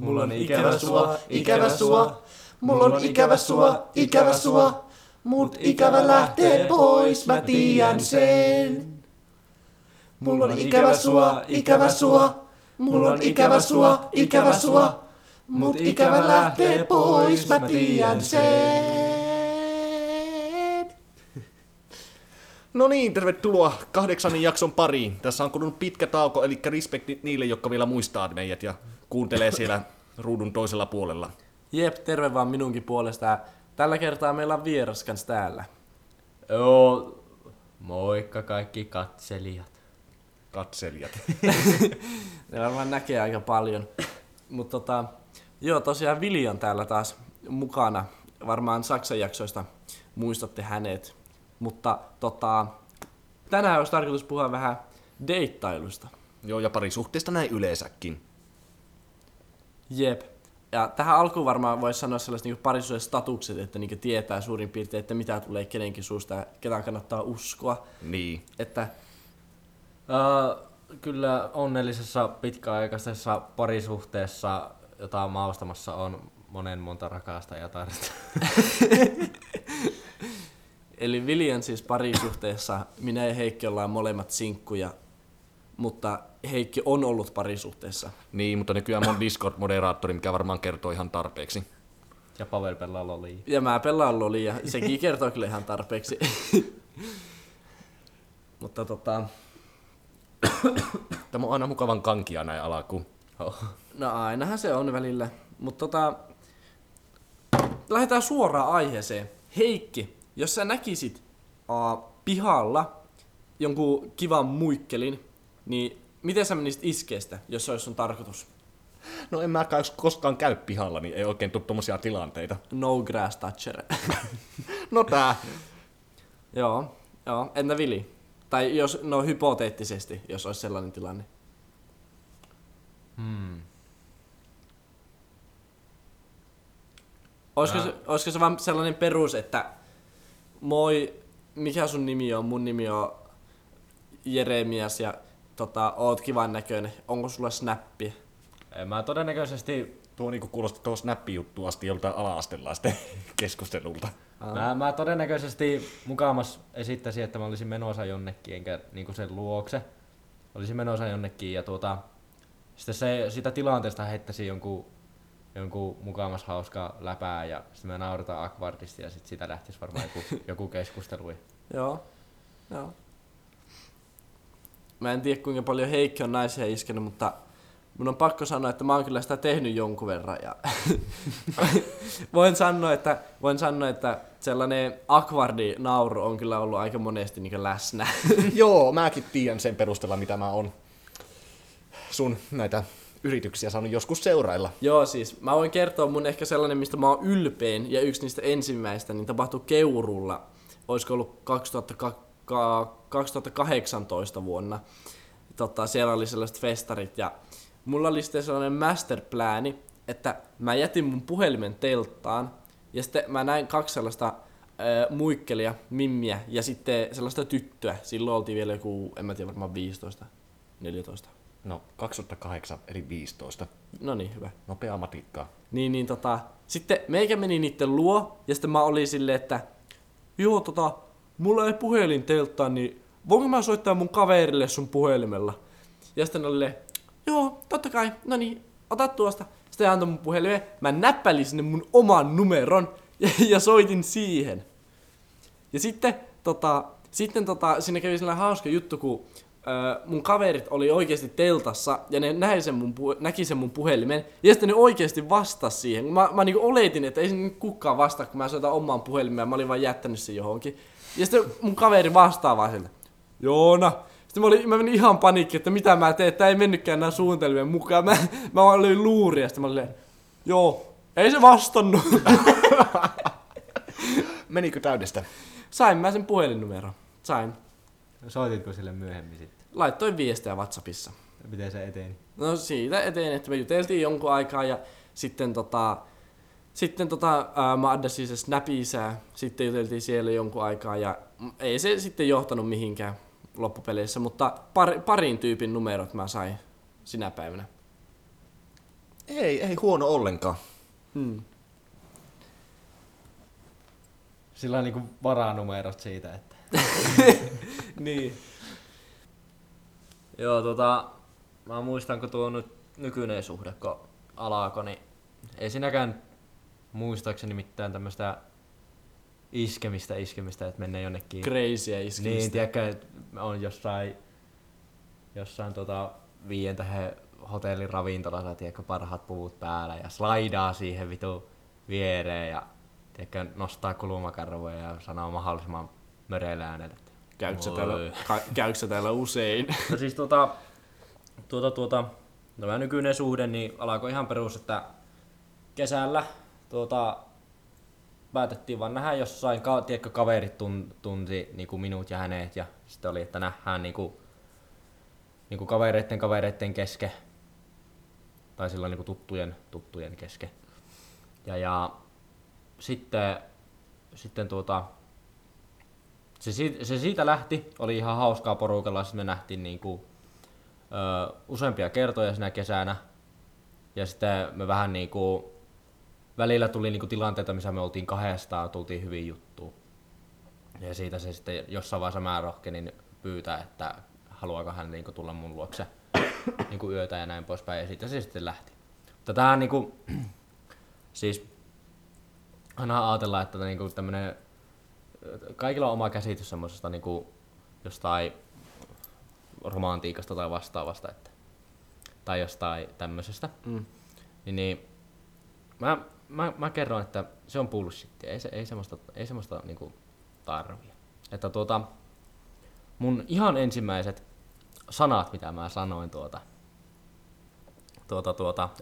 Mulla on ikävä sua, ikävä sua. Mulla on ikävä sua, ikävä sua. Mut ikävä lähtee pois, mä tiedän sen. Mulla on ikävä sua, ikävä sua. Mulla on ikävä sua, ikävä sua. Mut ikävä lähtee pois, mä tiedän sen. No niin, tervetuloa 8. jakson pariin. Tässä on kulunut pitkä tauko, eli respektit niille, jotka vielä muistaa meidät ja kuuntelee siellä ruudun toisella puolella. Jep, terve vaan minunkin puolestaan. Tällä kertaa meillä on vieras kans täällä. Joo, moikka kaikki katselijat. Katselijat. Ne varmaan näkee aika paljon. Mutta joo, tosiaan Vili on täällä taas mukana. Varmaan Saksan jaksoista muistatte hänet. Mutta tänään olisi tarkoitus puhua vähän deittailusta. Joo, ja parisuhteista näin yleensäkin. Jep. Ja tähän alkuun varmaan voisi sanoa sellaiset niin parisuuden statukset, että niin tietää suurin piirtein, että mitä tulee kenenkin suusta ja ketään kannattaa uskoa. Niin. Että kyllä onnellisessa pitkäaikaisessa parisuhteessa, jota maustamassa on monta rakasta ja tarvittaa. Eli Viljan siis parisuhteessa, minä ja Heikki ollaan molemmat sinkkuja. Mutta Heikki on ollut parisuhteessa. Niin, mutta nykyään on Discord-moderaattori, mikä varmaan kertoo ihan tarpeeksi. Ja Pavel pelaa lolia. Ja mä pelaan lolia, sekin kertoo kyllä ihan tarpeeksi. Mutta tämä on aina mukavan kankia näin alakuun. No ainahan se on välillä. Mutta lähdetään suoraan aiheeseen. Heikki, jos sä näkisit pihalla jonkun kivan muikkelin, niin miten sä menisit iskee sitä, jos se olisi sun tarkoitus? No en mä koskaan käy pihalla, niin ei oikein tule tommosia tilanteita. No grass toucher. No tää. Joo. Entä Vili? Tai jos, no hypoteettisesti, jos olisi sellainen tilanne. Olisiko se vaan sellainen perus, että moi, mikä sun nimi on? Mun nimi on Jeremias ja oot kivan näköinen. Onko sulla snappi? Mä todennäköisesti tuo niinku kuulosti tuo snappi-juttu asti joltain ala-astelaisten keskustelulta. Mä todennäköisesti mukaamassa esittäisin, että mä olisin menossa jonnekin, enkä niinku sen luokse. Olisin menossa jonnekin ja sitten sitä tilanteesta heittäisin jonkun mukaamassa hauskaa läpää ja sitten me naurataan akvardisti ja sit sitä lähtisi varmaan joku keskustelu. Joo. Mä en tiedä kuinka paljon Heikki on naisia iskenyt, mutta mun on pakko sanoa, että mä oon kyllä sitä tehnyt jonkun verran. Ja voin sanoa, että sellainen akvardi nauru on kyllä ollut aika monesti niin läsnä. Joo, mäkin tiedän sen perusteella, mitä mä oon sun näitä yrityksiä saanut joskus seurailla. Joo, siis mä voin kertoa mun ehkä sellainen, mistä mä oon ylpein, ja yksi niistä ensimmäistä, niin tapahtui Keurulla. Olisiko ollut 2018 vuonna. Siellä oli sellaiset festarit ja mulla oli sitten sellainen masterpläni, että mä jätin mun puhelimen telttaan ja sitten mä näin kaksi sellaista muikkelia, mimmiä ja sitten sellaista tyttöä. Silloin oltiin vielä joku, en mä tiedä, varmaan 15, 14. No 2008 eli 15. No niin, hyvä. Nopea matikkaa. Niin sitten meikä meni niitten luo ja sitten mä olin silleen, että joo mulla ei puhelin telttaa, niin voinko mä soittaa mun kaverille sun puhelimella? Ja sitten oli, joo, totta kai, no niin, ota tuosta. Sitten antoi mun puhelimeen, mä näppäilin sinne mun oman numeron ja soitin siihen. Ja sitten siinä kävi sellainen hauska juttu, kun mun kaverit oli oikeesti teltassa ja ne näki sen mun puhelimen ja sitten ne oikeesti vastas siihen. Mä niinku oletin, että ei sinne kukaan vastaa, kun mä soitan omaan puhelimeen, mä olin vaan jättänyt sen johonkin. Ja sitten mun kaveri vastaa vaan sieltä, Joona. Sitten mä menin ihan paniikkiin, että mitä mä teen, että ei mennytkään nää suunnitelmien mukaan. Mä vaan löin luuria, sitten mä olin, joo, ei se vastannut. Menikö täydestä? Sain mä sen puhelinnumeron, sain. Soititko sille myöhemmin sitten? Laittoin viestejä WhatsAppissa. Miten se eteni? No siitä eteni, että me juteltiin jonkun aikaa ja sitten mä addasin se Snapissa, sitten juteltiin siellä jonkun aikaa ja ei se sitten johtanut mihinkään loppupeleissä, mutta parin tyypin numerot mä sain sinä päivänä. Ei huono ollenkaan. Mm. Sillä on niinku varanumerot siitä, että... niin. Joo, mä muistan, kun tuo nykyinen suhde, kun alako, niin ei sinäkään muistaakseni mitään tämmöistä iskemistä, että mennään jonnekin... Crazyä iskemistä. Niin, tiedäkö, että on jossain 5 tähden hotellin ravintolassa, tiedätkö, parhaat puvut päällä ja slaidaa siihen vitu viereen ja tiedätkö, nostaa kulumakarvoja ja sanoo mahdollisimman möreillä äänellä. Käyksä täällä usein? No siis tämä nykyinen suhde niin alkoi ihan perus, että kesällä päätettiin vaan nähdä jossain, tiedätkö, kaverit tunti niinku minut ja hänet ja sitten oli, että nähdään niinku kavereitten kesken tai silloin niinku tuttujen kesken. Ja sitten se siitä lähti, oli ihan hauskaa porukalla, sitten me nähtiin niinku useampia kertoja sinä kesänä. Ja sitten me vähän niinku välillä tuli niinku tilanteita, missä me oltiin kahdestaan, tultiin hyvin juttuun. Ja siitä se sitten jossain vaiheessa mä rohkenin pyytää, että haluaako hän niinku tulla mun luokse niinku yötä ja näin poispäin. Ja siitä se sitten lähti. Mutta tämähän niinku, siis aina ajatellaan, että niinku tämmönen, kaikilla on oma käsitys semmosesta niinku jostain romantiikasta tai vastaavasta, että, tai jostain tämmöisestä. Mm. Niin, mä kerron, että se on bullshittia, ei semmoista niinku tarvii. Että mun ihan ensimmäiset sanat, mitä mä sanoin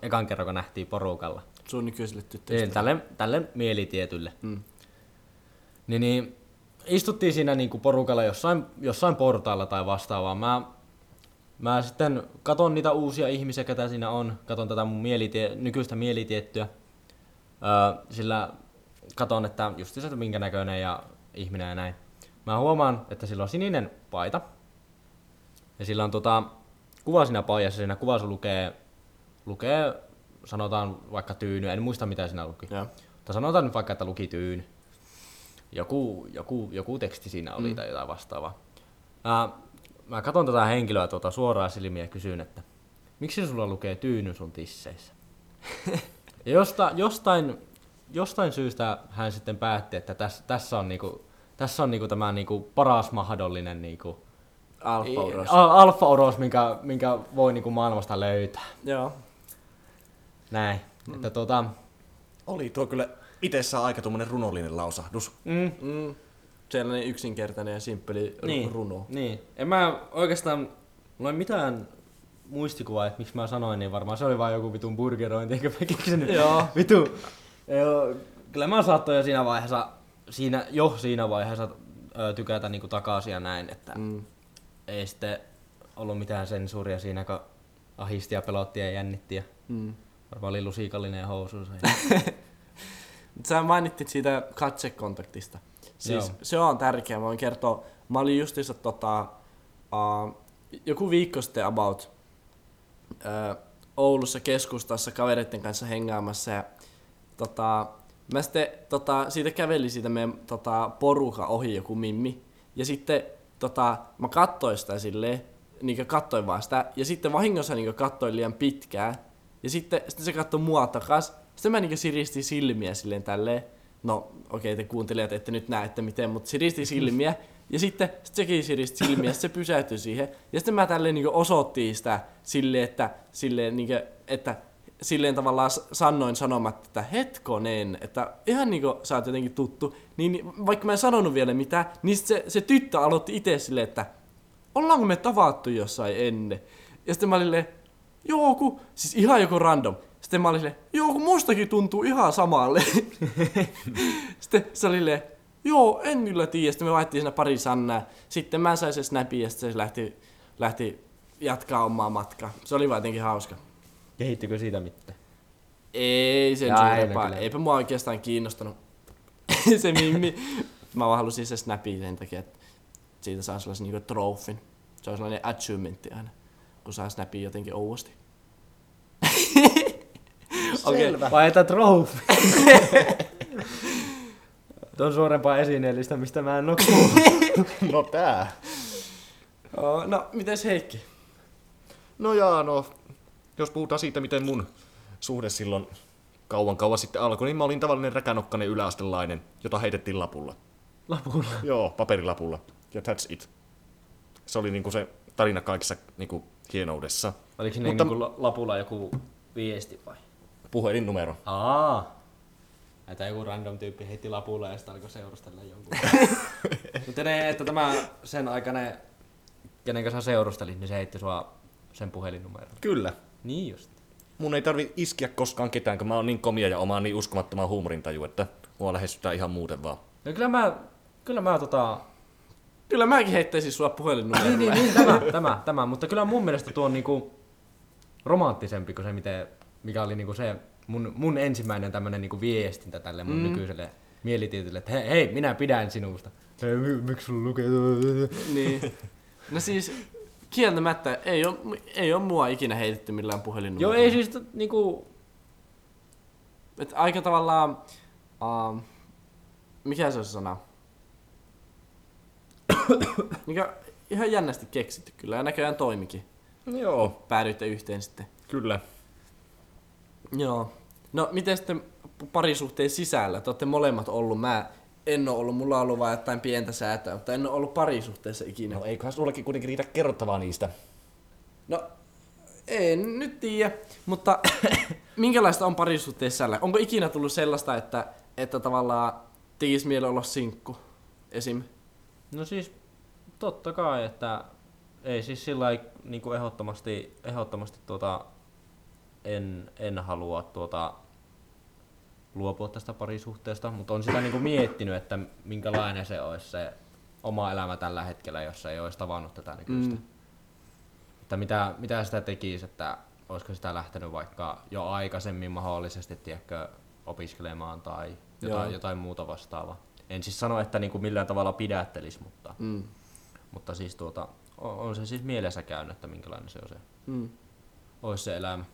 ekan kerran, kun nähtiin porukalla. Sun nykyiselle tyttöistä. Tälle mielitietylle. Mm. Niin, istuttiin siinä niinku porukalla jossain portailla tai vastaavaa. Mä sitten katon niitä uusia ihmisiä, ketä siinä on. Katon tätä mun nykyistä mielitiettyä. Sillä katon, että justiinsa, että minkä näköinen ja ihminen ja näin. Mä huomaan, että sillä on sininen paita. Ja sillä on kuva siinä paidassa. Siinä kuvassa lukee sanotaan vaikka Tyyny. En muista, mitä siinä luki. Ja. Mutta sanotaan nyt vaikka, että luki Tyyny. Joku teksti siinä oli tai jotain vastaavaa. Mä katson tätä henkilöä suoraan silmiä ja kysyn, että miksi sulla lukee Tyyny sun tisseissä? Ja jostain syystä hän sitten päätti, että tässä on niinku tämä niinku paras mahdollinen niinku alfa-uros, minkä voi niinku maailmasta löytää. Joo. Näin. Että oli tuo kyllä itessä aika tuommoinen runollinen lausahdus. Mm. Sellainen yksinkertainen ja simppeli runo. Niin. En mä oikeastaan, mulla ei mitään muistikuvaa, että miksi mä sanoin, niin varmaan se oli vaan joku vitun burgerointi, eikä mä keksinyt. Joo. Vitu. Kyllä mä saattoin jo siinä vaiheessa tykätä niinku takaisin ja näin, että ei sitten ollut mitään sensuuria siinä, kun ahisti ja pelotti ja jännitti. Ja varmaan oli lusikallinen ja housuissa. Sä mainittit siitä katsekontaktista. Siis se on tärkeää, mä voin kertoa. Mä olin justiinsa joku viikko sitten Oulussa keskustassa kavereiden kanssa hengaamassa ja mä sitten siitä kävelin siitä meidän poruka ohi joku mimmi ja sitten mä katsoin sitä silleen, niin katsoin vaan sitä ja sitten vahingossa niin katsoin liian pitkään ja sitten se katsoi mua takas. Sitten mä siristin silmiä silleen tälleen, no okei, te kuuntelijat ette nyt näe, että miten, mutta siristin silmiä. Ja sitten sekin siristi silmiä, se pysähtyi siihen. Ja sitten mä tälleen niin osoittiin sitä silleen, että silleen tavallaan sanoin sanomatta, että hetkonen, että ihan niin kuin sä oot jotenkin tuttu. Niin vaikka mä en sanonut vielä mitään, niin se tyttö aloitti itse silleen, että ollaanko me tavattu jossain ennen? Ja sitten mä olin silleen, joku, siis ihan joku random. Sitten mä olin silleen, joo, kun mustakin tuntuu ihan samalle. Sitten se oli silleen, joo, en kyllä tiedä. Sitten me vaihdettiin siinä pari sanaa. Sitten mä sain se snapin ja sitten se lähti jatkaa omaa matkaa. Se oli vaan jotenkin hauska. Kehittykö siitä mitään? Ei sen suurempaa. Eipä mua oikeastaan kiinnostanut se mimmi. Mä vaan halusin se snapin sen takia, että siitä saa sellaisen niinku trofin. Se on sellainen achievementti aina, kun saa snapin jotenkin ouosti. Selvä. Vaiheta trofi. Tuon suurempaa esineellistä, mistä mä en oo kuullut. No tää. No, mites Heikki? No, jos puhutaan siitä, miten mun suhde silloin kauan sitten alkoi, niin mä olin tavallinen räkänokkainen yläastelainen, jota heitettiin lapulla. Lapulla? Joo, paperilapulla. Ja that's it. Se oli niinku se tarina kaikessa niinku hienoudessa. Oliko sinne niinku lapulla joku viesti vai? Puhelinnumero. Että joku random tyyppi heitti lapulla ja sitten alkoi seurustella jonkun. Mutta ne, että tämä sen aikana, kenen kanssa seurustelit, niin se heitti sua sen puhelinnumeron. Kyllä. Niin just. Mun ei tarvi iskiä koskaan ketään, kun mä oon niin komia ja omaa niin uskomattoman huumorintaju, että mua lähestytään ihan muuten vaan. Ja kyllä mäkin heittäisin sua puhelinnumerolle. niin, tämä. Mutta kyllä mun mielestä tuo on niinku romanttisempi kuin se, mikä oli niinku se mun ensimmäinen tämmönen niinku viestintä tälle mun nykyiselle mielitietille, että hei, minä pidän sinusta. Hei, miksi sulla lukee? Niin. No siis kieltämättä ei ole mua ikinä heitetty millään puhelinnumerolla. Joo, ei siis niinku... Että aika tavallaan... mikä se on se sana? Mikä ihan jännästi keksitty kyllä ja näköjään toimikin. Joo. Päädyitte yhteen sitten. Kyllä. Joo. No miten sitten parisuhteen sisällä? Te olette molemmat ollut, mä en ole ollut, mulla on ollut vaan jotain pientä säätöä, mutta en ole ollut parisuhteessa ikinä. No eiköhän sullekin kuitenkin riitä kerrottavaa niistä. No en nyt tiedä, mutta minkälaista on parisuhteen sisällä? Onko ikinä tullut sellaista, että tavallaan tekis mieli olla sinkku esim? No siis totta kai, että ei siis sillai niinku ehdottomasti en halua luopua tästä parisuhteesta, mutta on sitä niinku miettinyt, että minkälainen se olisi se oma elämä tällä hetkellä, jos ei olisi tavannut tätä nykyistä. Että mitä sitä tekisi, että olisiko sitä lähtenyt vaikka jo aikaisemmin mahdollisesti, tiedätkö, opiskelemaan tai jotain muuta vastaavaa. En siis sano, että niinku millään tavalla pidättelis, mutta siis on se siis mielessä käynyt, että minkälainen se on se. Ois se elämä.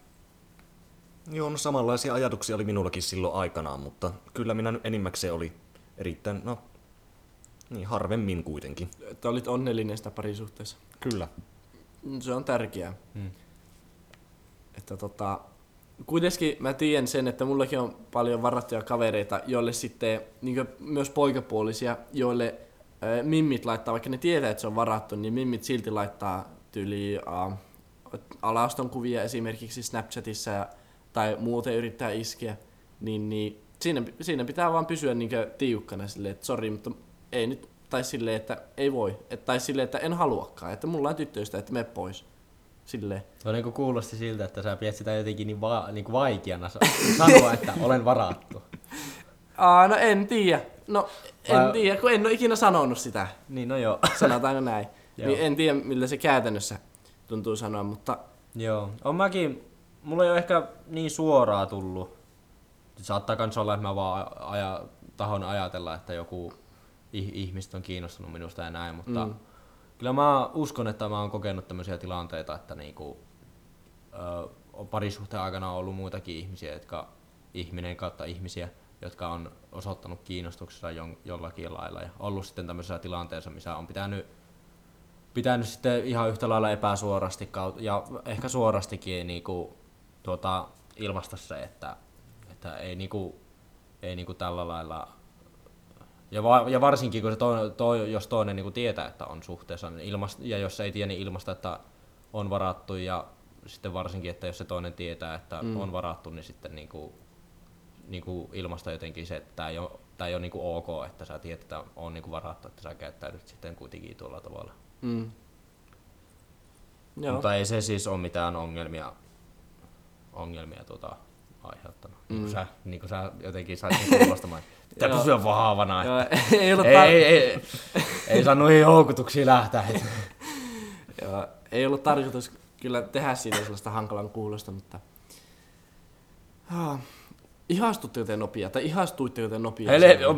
Joo, no samanlaisia ajatuksia oli minullakin silloin aikanaan, mutta kyllä minä nyt enimmäkseen oli erittäin, harvemmin kuitenkin. Että olit onnellinen sitä parisuhteessa. Kyllä. Se on tärkeää. Että kuitenkin mä tiedän sen, että mullakin on paljon varattuja kavereita, joille sitten niin myös poikapuolisia, joille mimmit laittaa, vaikka ne tietää, että se on varattu, niin mimmit silti laittaa tyyliin alaston kuvia esimerkiksi Snapchatissa tai muuten yrittää iskeä, niin siinä pitää vaan pysyä niin tiukkana silleen, että sori, mutta ei nyt, tai silleen, että ei voi, tai silleen, että en haluakaan, että mulla on tyttöistä, että mene pois. Silleen. Tuo niin kuulosti siltä, että sä pidät sitä jotenkin niin vaikeana sanoa, että olen varattu. No en tiedä. Kun en ole ikinä sanonut sitä. Niin, no joo. Sanotaanko näin. Niin en tiedä, miltä se käytännössä tuntuu sanoa, mutta... Joo. Mulla ei ole ehkä niin suoraa tullut. Saattaa kans olla, että mä vaan tahon ajatella, että joku ihmiset on kiinnostunut minusta ja näin, mutta... Kyllä mä uskon, että mä oon kokenut tämmöisiä tilanteita, että niinku, on parisuhteen aikana ollut muitakin ihmisiä, ihmisiä, jotka on osoittanut kiinnostuksensa jollakin lailla ja ollut sitten tämmöisessä tilanteessa, missä on pitänyt sitten ihan yhtä lailla epäsuorasti ja ehkä suorastikin niinku, ilmaista se, että ei niinku tällä lailla. Ja varsinkin, kun se jos toinen niin tietää, että on suhteessa, niin ja jos ei tiedä, niin ilmaista, että on varattu, ja sitten varsinkin, että jos se toinen tietää, että on varattu, niin sitten niin kuin ilmaista jotenkin se, että tämä ei ole niin kuin ok, että sä tiedät, että on niin kuin varattu, että sä käyttäydyt sitten kuitenkin tuolla tavalla. Mutta ei se siis ole mitään ongelmia aiheuttanut. Niin kuin sä jotenkin sait kuulostamaan. Pitää pysyä vahvana. Joo, ei saa noihin houkutuksiin lähteä. Joo, ei ollut tarkoitus kyllä tehdä siitä sellaista hankalan kuulosta, mutta... Ihastuitteko te nopeasti?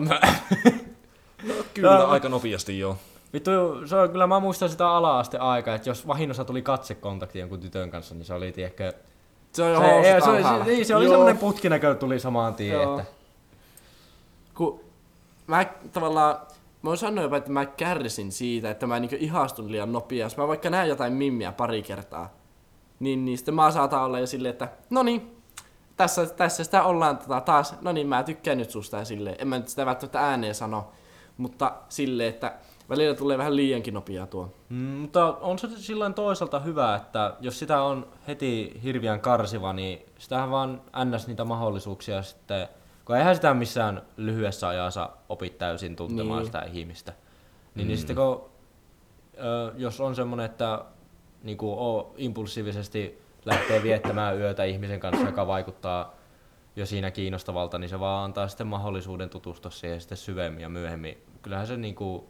No kyllä, aika nopeasti joo. Vittu, se on, kyllä mä muistan sitä ala-aste aikaa, että jos vahingossa tuli katsekontakti jonkun tytön kanssa, niin se oli ehkä... Se on jo housutaan. Se oli semmoinen putkinäkö tuli samaan tien. Kun mä tavallaan, mä oon sanonut jopa, että mä kärsin siitä, että mä niinku ihastun liian nopeasti. Mä vaikka näen jotain mimmiä pari kertaa, niin sitten mä saatan olla jo silleen, että noniin, tässä sitä ollaan taas, noniin mä tykkään nyt susta ja silleen. En mä nyt sitä välttämättä ääneen sano, mutta silleen, että välillä tulee vähän liiankin nopeaa tuo. Mutta on se silloin toisaalta hyvä, että jos sitä on heti hirveän karsiva, niin sitähän vaan ns. Niitä mahdollisuuksia sitten, kun eihän sitä missään lyhyessä ajassa opi täysin tuntemaan sitä ihmistä. Niin sitten kun, jos on semmoinen, että niin impulsiivisesti lähtee viettämään yötä ihmisen kanssa, joka vaikuttaa jo siinä kiinnostavalta, niin se vaan antaa sitten mahdollisuuden tutustua siihen sitten syvemmin ja myöhemmin. Kyllähän se niin kuin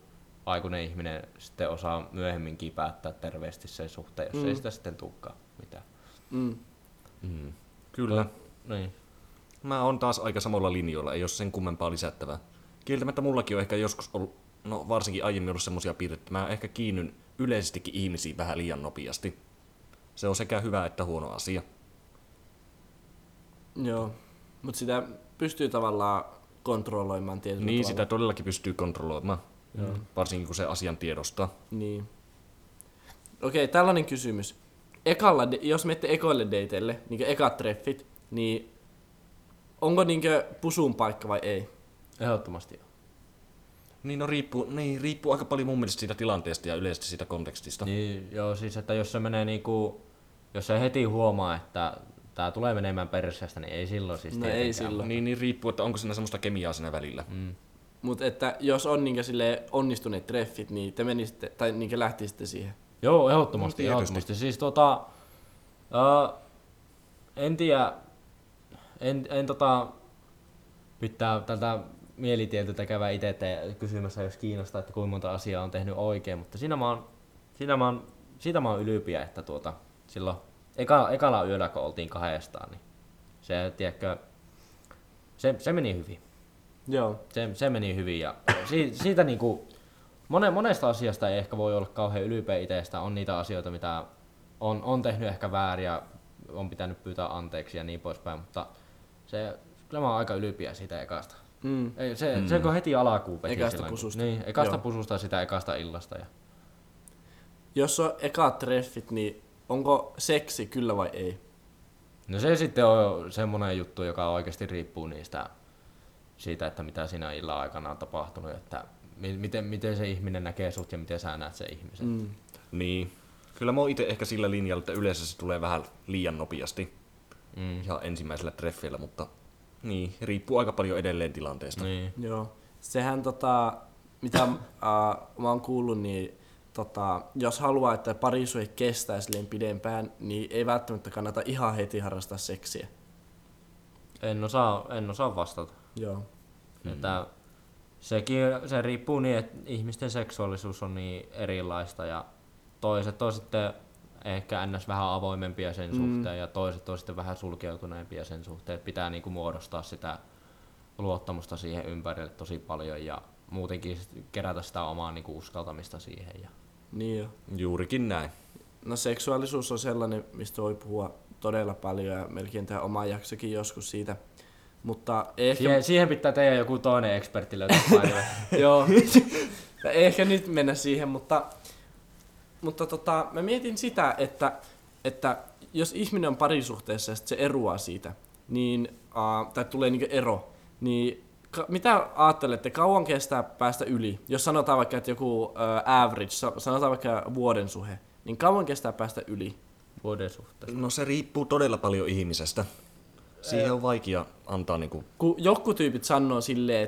aikuinen ihminen sitten osaa myöhemminkin päättää terveesti sen suhteen, jos ei sitä sitten tulekaan mitään. Kyllä. Niin. Mä oon taas aika samalla linjoilla, ei ole sen kummempaa lisättävää. Kieltämättä mullakin on ehkä joskus ollut, no varsinkin aiemmin ollut semmosia piirteitä, mä ehkä kiinnyn yleisestikin ihmisiin vähän liian nopeasti. Se on sekä hyvä että huono asia. Joo, mutta sitä pystyy tavallaan kontrolloimaan tietyllä tavalla. Sitä todellakin pystyy kontrolloimaan. Varsinkin kun se asian tiedostaa. Niin. Okei, tällainen kysymys. Jos menette ekoille dateille, niin kuin ekat treffit, niin onko niinkö pusun paikka vai ei? Ehdottomasti joo. Niin, no riippuu aika paljon mun mielestä siitä tilanteesta ja yleisesti siitä kontekstista. Niin, joo, siis että jos se menee niinku, jos se heti huomaa, että tää tulee menemään perseestä, niin ei silloin siis tietenkään. No ei silloin. Niin riippuu, että onko siinä semmoista kemiaa siinä välillä. Mut että jos on niinkö silleen onnistuneet treffit, niin te menisitte, tai niinkö lähtisitte siihen? Joo, ehdottomasti. Siis en tiedä, en pitää tältä mielitieltä käydä itse kysymässä, jos kiinnostaa, että kuinka monta asiaa on tehnyt oikein, mutta siitä mä oon ylpeä, että silloin ekalla yöllä, kun oltiin kahdestaan, niin se meni hyvin. Joo. Se meni hyvin ja siitä niinku monesta asiasta ei ehkä voi olla kauhean ylpeä itsestä. On niitä asioita, mitä on tehnyt ehkä väärin ja on pitänyt pyytää anteeksi ja niin poispäin, mutta kyllä mä oon aika ylpeä siitä ekasta. Se on heti alakuu veti ekasta silloin, pususta. Niin, ekasta pususta sitä ekasta illasta. Ja. Jos on ekat treffit, niin onko seksi kyllä vai ei? No se sitten on semmoinen juttu, joka oikeasti riippuu siitä, että mitä siinä illan aikana on tapahtunut, että miten se ihminen näkee sut ja miten sä näet sen ihmisen. Niin. Kyllä mä oon itse ehkä sillä linjalla, että yleensä se tulee vähän liian nopeasti ihan ensimmäisellä treffillä, mutta niin, riippuu aika paljon edelleen tilanteesta. Niin. Joo. Sehän mitä mä oon kuullut, niin jos haluaa, että parisuhde kestää silleen pidempään, niin ei välttämättä kannata ihan heti harrastaa seksiä. En osaa vastata. Joo. Että se riippuu niin, että ihmisten seksuaalisuus on niin erilaista ja toiset on sitten ehkä ns. Vähän avoimempia sen suhteen ja toiset on sitten vähän sulkeutuneempia sen suhteen. Pitää niinku muodostaa sitä luottamusta siihen ympärille tosi paljon ja muutenkin kerätä sitä omaa niinku uskaltamista siihen. Ja. Niin jo. Juurikin näin. No seksuaalisuus on sellainen, mistä voi puhua todella paljon ja melkein tehdä oma jaksokin joskus siitä. Mutta ehkä siihen pitää teidän joku toinen ekspertti löytää paikalle. Joo. Ehkä nyt mennä siihen, mutta mä mietin sitä, että jos ihminen on parisuhteessa ja se eroaa siitä, niin, tai tulee niinku ero, niin mitä ajattelette, kauan kestää päästä yli? Jos sanotaan vaikka, että joku average, sanotaan vaikka vuoden suhe, niin kauan kestää päästä yli? Vuoden suhteessa. No se riippuu todella paljon ihmisestä. Siihen on vaikea antaa niinku. Kun joku tyypit sanoo silleen,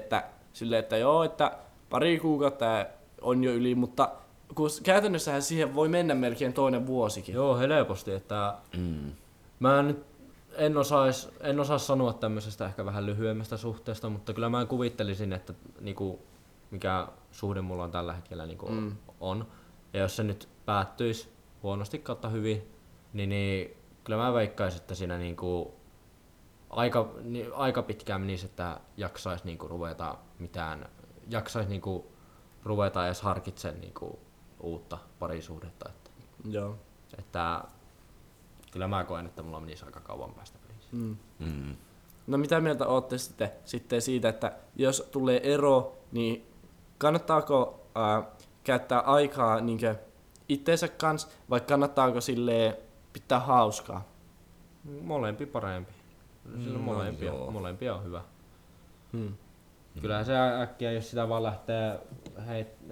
että joo, että pari kuukautta on jo yli, mutta kun käytännössähän siihen voi mennä melkein toinen vuosikin. Joo, helposti, että mä nyt en osaa sanoa tämmöisestä ehkä vähän lyhyemmästä suhteesta, mutta kyllä mä kuvittelisin, että niinku, mikä suhde mulla on tällä hetkellä niinku on. Ja jos se nyt päättyisi huonosti kautta hyvin, niin kyllä mä veikkaisin, että siinä niinku aika pitkään menisi, että jaksaisi niinku ruveta edes harkitsemaan niinku uutta parisuhdetta. Että, joo. Että Kyllä mä koen, että mulla menisi aika kauan päästä pelissä. Mm. Mm. No mitä mieltä ootte sitten siitä, että jos tulee ero, niin kannattaako käyttää aikaa niinkö itteensä kanssa vai kannattaako sille pitää hauskaa? Molempi parempi. Silloin molempia. No, molempia on hyvä. Hmm. Kyllähän se äkkiä, jos sitä vaan lähtee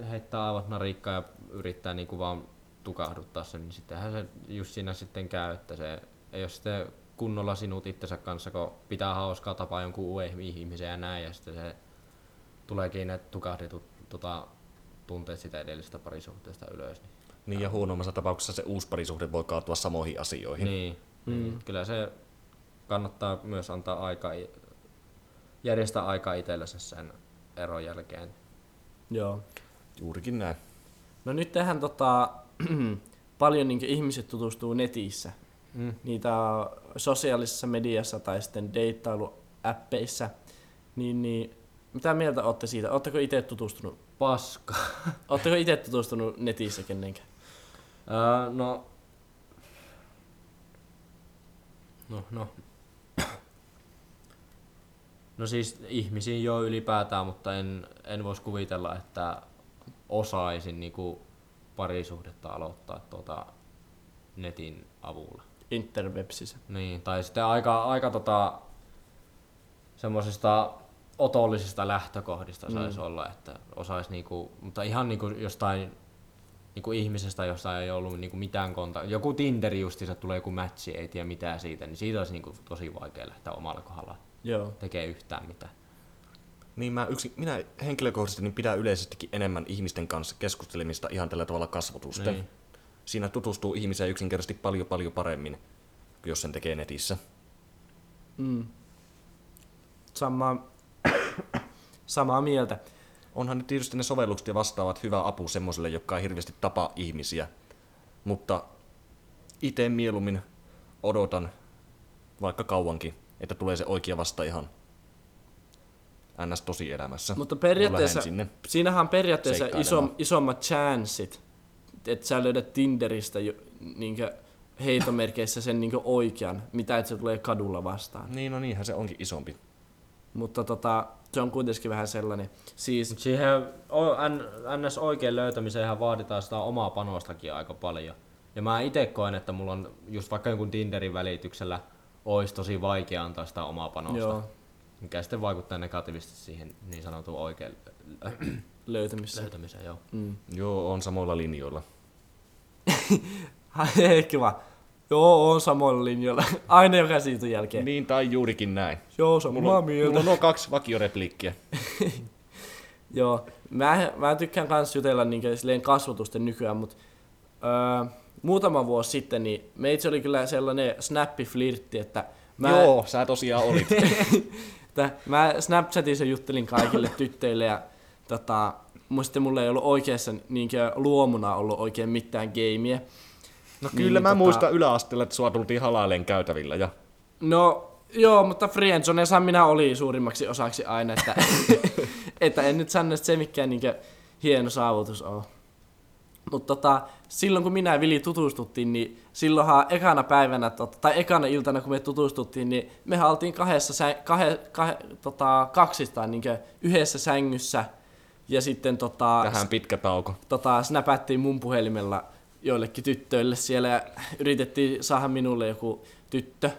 heittää aivat narikkaa ja yrittää niinku vaan tukahduttaa sen, niin sittenhän se just siinä sitten käy, että se ei ole sitten kunnolla sinut itsensä kanssa, kun pitää hauskaa tapaa jonkun uuden ihmisen ja näin, ja sitten se tuleekin ne tukahditut tunteet sitä edellistä parisuhteesta ylös. Niin ja huonommassa tapauksessa se uusi parisuhde voi kaatua samoihin asioihin. Niin, niin. Kyllä se kannattaa myös antaa aikaa, järjestää aikaa itsellensä sen eron jälkeen. Joo. Juurikin näin. No nyt tähän paljon niin ihmiset tutustuu netissä. Mm. Niitä sosiaalisessa mediassa tai sitten deittailuäppeissä. Niin, mitä mieltä olette siitä? Oletteko itse tutustunut? Paska. Oletteko itse tutustunut netissä kenenkään? No siis ihmisiin joo ylipäätään, mutta en vois kuvitella, että osaisin niinku parisuhdetta aloittaa netin avulla. Interwebsissä. Niin, tai sitten aika semmosesta otollisista lähtökohdista saisi olla, että osais niinku, mutta ihan niinku jostain niinku ihmisestä, josta ei ollut niinku mitään kontaktia. Joku Tinderi justiinsa tulee joku matchi, ei tiedä mitään siitä, niin siitä olisi niinku tosi vaikea lähteä omalla kohdalla. Joo. Tekee yhtään mitään. Niin minä henkilökohtaisesti niin pidän yleisestikin enemmän ihmisten kanssa keskustelemista ihan tällä tavalla kasvotusten. Niin. Siinä tutustuu ihmiseen yksinkertaisesti paljon paremmin, jos sen tekee netissä. Mm. Samaa mieltä. Onhan nyt tietysti ne sovellukset ja vastaavat hyvä apu semmoiselle, joka ei hirveästi tapaa ihmisiä. Mutta itse mieluummin odotan, vaikka kauankin, että tulee se oikea vasta ihan ns. Tosielämässä. Mutta periaatteessa, siinähän periaatteessa isommat chanssit, että sä löydät Tinderistä niinkö heitomerkeissä sen niinkö oikean, mitä et se tulee kadulla vastaan. Niin, no niinhän se onkin isompi. Mutta se on kuitenkin vähän sellainen. Siis siihen ns. Oikein löytämiseenhän vaaditaan sitä omaa panostakin aika paljon. Ja mä itse koen, että mulla on just vaikka jonkun Tinderin välityksellä olisi tosi vaikea antaa sitä omaa panosta, mikä sitten vaikuttaa negatiivisesti siihen niin sanotun oikein löytämiseen. Joo. Mm. Joo, on samoilla linjoilla. Kiva. Joo, on samoilla linjoilla. Aina joka siitä jälkeen. Niin tai juurikin näin. Joo, samaa mieltä. Mulla on 2 vakiorepliikkiä. Joo, mä tykkään kans jutella niin kasvotusten nykyään, mutta muutama vuosi sitten, niin meitsi oli kyllä sellainen snappi-flirtti, että joo, sä tosiaan olit. Että mä Snapchatissa juttelin kaikille tyttöille ja musta mulla ei ollut oikeassa niinkö luomuna ollut oikein mitään gameä. No kyllä niin, mä muistan yläasteella, että sua tultiin halaileen käytävillä ja no joo, mutta friendzoneessa minä olin suurimmaksi osaksi aina, että että en nyt sano, että se mikään niinkö hieno saavutus on. Mutta silloin kun minä ja Vili tutustuttiin, niin silloinhan ekana iltana kun me tutustuttiin, niin me oltiin kaksistaan niin yhdessä sängyssä ja sitten tähän pitkä tauko. Snäpättiin mun puhelimella joillekin tyttöille siellä ja yritettiin saada minulle joku tyttö.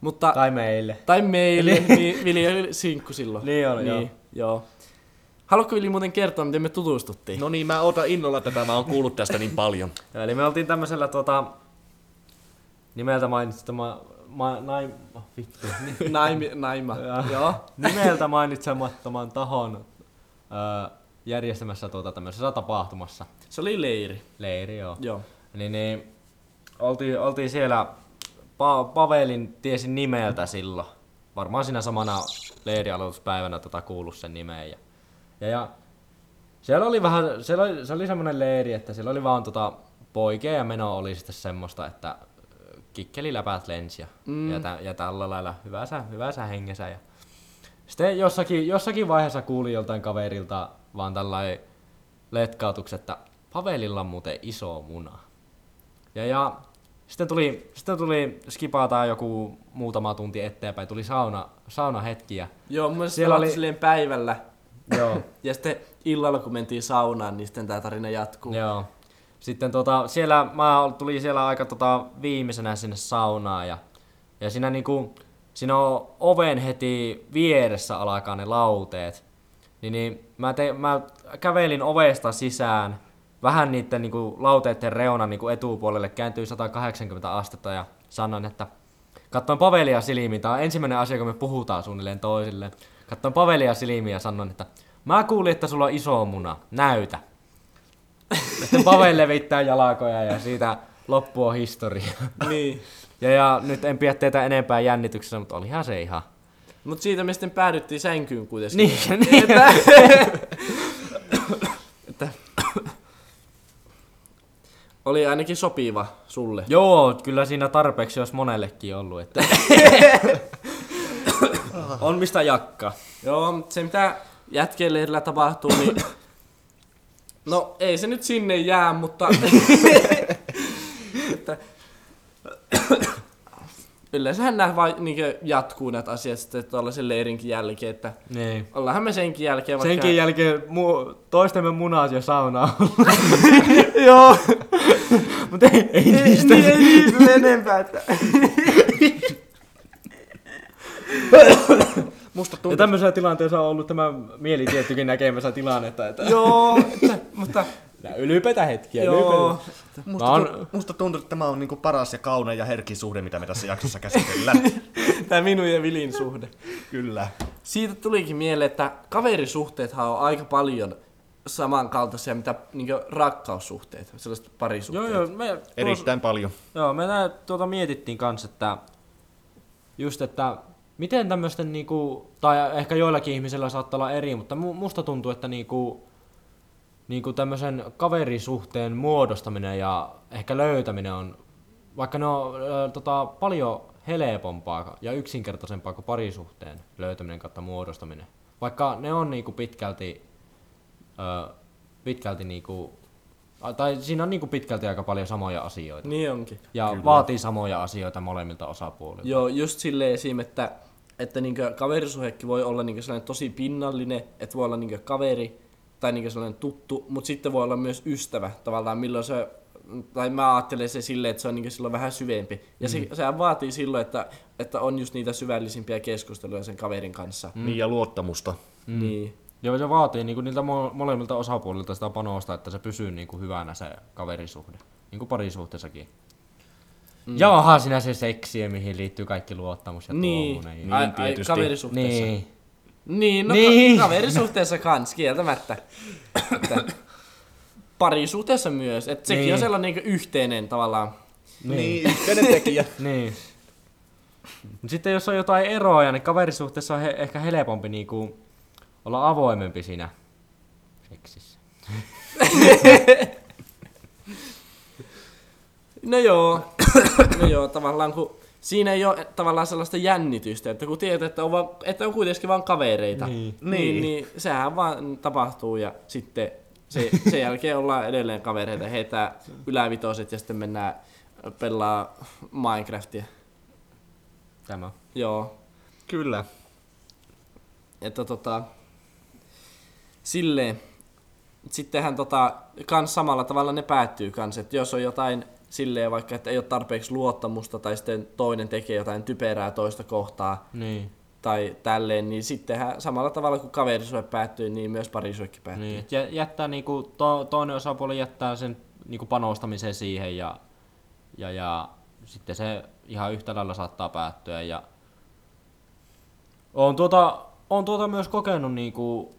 Mutta tai meille niin Vili oli sinkku silloin. Niin oli, niin, joo. Haluatko Vili muuten kertoa, miten me tutustuttiin? No niin, mä odotan innolla tätä, mä oon kuullut tästä niin paljon. Eli me oltiin tämmöisellä nimeltä nimeltä mainitsemattoman tahon järjestämässä tämmöisessä tapahtumassa. Se oli leiri. Leiri, joo. Niin, oltiin siellä, Pavelin tiesin nimeltä silloin. Varmaan siinä samana leirialoituspäivänä kuullut sen nimeen. Ja se oli semmoinen leiri, että siellä oli vaan poikea ja meno oli sitten semmoista, että kikkeliläpäät lensi ja tällä lailla hyvässä hengessä. Ja sitten jossakin vaiheessa kuulin joltain kaverilta vaan tällainen letkautuksen, että Pavelilla on muuten iso muna. Ja Sitten tuli skipaataan joku muutama tunti eteenpäin, tuli saunahetkiä. Joo, mun mielestä siellä oli silleen päivällä. Joo. Ja sitten illalla kun mentiin saunaan, niin sitten tää tarina jatkuu. Joo. Sitten siellä, mä tulin siellä aika viimeisenä sinne saunaan ja siinä niinku, siinä on oven heti vieressä alkaa ne lauteet. Niin mä kävelin ovesta sisään vähän niitten niinku lauteiden reunan niinku etupuolelle, kääntyi 180 astetta ja sanoin, että katsoin Pavelia silmiin. Tää on ensimmäinen asia, kun me puhutaan suunnilleen toisilleen. Katsoin Pavelia silmiin ja sanoin, että mä kuulin, että sulla on iso muna, näytä. Sitten Pavel levittää jalakoja ja siitä loppu on historia. Niin. Ja nyt en pidä teitä enempää jännityksessä, mutta olihan se ihan. Mut siitä me sitten päädyttiin sänkyyn kuitenkin. Niin. Että oli ainakin sopiva sulle. Joo, kyllä siinä tarpeeksi olisi monellekin ollut. Että on mistä jakkaa. Joo, mutta se mitä jätkeillä tapahtuu, niin no ei se nyt sinne jää, mutta yleensähän nämä vaan niin jatkuu näitä asiat sitten tuollaisen leirinkin jälkeen, että niin. Ollaanhan me senkin jälkeen vaikka senkin jälkeen toistemme munas jo saunaa. Joo. Mut ei niistä. Ei niistä enempää. Ja tämmöisessä tilanteessa on ollut tämä mieli tiettykin näkemässä tilannetta. Että joo, mutta ylpeitä hetkiä. Joo. Musta tuntuu, että tämä on niinku paras ja kaunein ja herkin suhde, mitä me tässä jaksossa käsitellään. Tämä minun ja Vilin suhde. Kyllä. Siitä tulikin mieleen, että kaverisuhteethan on aika paljon samankaltaisia, mitä niinku rakkaussuhteet, sellaiset parisuhteet. Joo, erittäin paljon. Joo, me mietittiin kanssa, että just, että miten tämmöisten, niinku, tai ehkä joillakin ihmisillä saattaa olla eri, mutta musta tuntuu, että niinku tämmöisen kaverisuhteen muodostaminen ja ehkä löytäminen on, vaikka ne on paljon helpompaa ja yksinkertaisempaa kuin parisuhteen löytäminen kautta muodostaminen. Vaikka ne on niinku pitkälti niinku, tai siinä on niinku pitkälti aika paljon samoja asioita. Niin onkin. Ja kyllä. Vaatii samoja asioita molemmilta osapuolilta. Joo, just silleen esim. Että niinku kaverisuhekin voi olla niinku sellainen tosi pinnallinen, että voi olla niinku kaveri tai niinku sellainen tuttu, mutta sitten voi olla myös ystävä tavallaan, milloin se, tai mä ajattelen se silleen, että se on niinku silloin vähän syvempi. Ja sehän vaatii silloin, että on just niitä syvällisimpiä keskusteluja sen kaverin kanssa. Niin ja luottamusta. Niin. Joo, se vaatii niinku niiltä molemmilta osapuolilta sitä panosta, että se pysyy niinku hyvänä se kaverisuhde, niinku parisuhteessakin. Ja onhan sinä se seksiä, mihin liittyy kaikki luottamus ja tuommoinen. Niin, tietysti. Kaverisuhteessa. Niin, no niin. Kaverisuhteessa kans, kieltämättä. Parisuhteessa myös, että sekin on sellainen niinku yhteinen tavallaan. Niin, yhteinen tekijä. Niin. Sitten jos on jotain eroja, niin kaverisuhteessa on ehkä helpompi niinku olla avoimempi siinä seksissä. No joo, tavallaan kun siinä ei ole tavallaan sellaista jännitystä, että kun tietää, että on kuitenkin vaan kavereita, niin sehän vaan tapahtuu ja sitten sen jälkeen ollaan edelleen kavereita, heitään ylävitoset ja sitten mennään pelaa Minecraftia. Tämä. Joo. Kyllä. Että silleen. Sittenhän kans samalla tavalla ne päättyy kans, että jos on jotain silleen vaikka, että ei ole tarpeeksi luottamusta tai sitten toinen tekee jotain typerää toista kohtaa tai tälleen, niin sittenhän samalla tavalla kuin kaverisuhe päättyy, niin myös parisuhekin päättyy. Niin, jättää niinku, toinen osapuoli jättää sen niinku panostamiseen siihen ja sitten se ihan yhtä lailla saattaa päättyä ja on myös kokenut niinku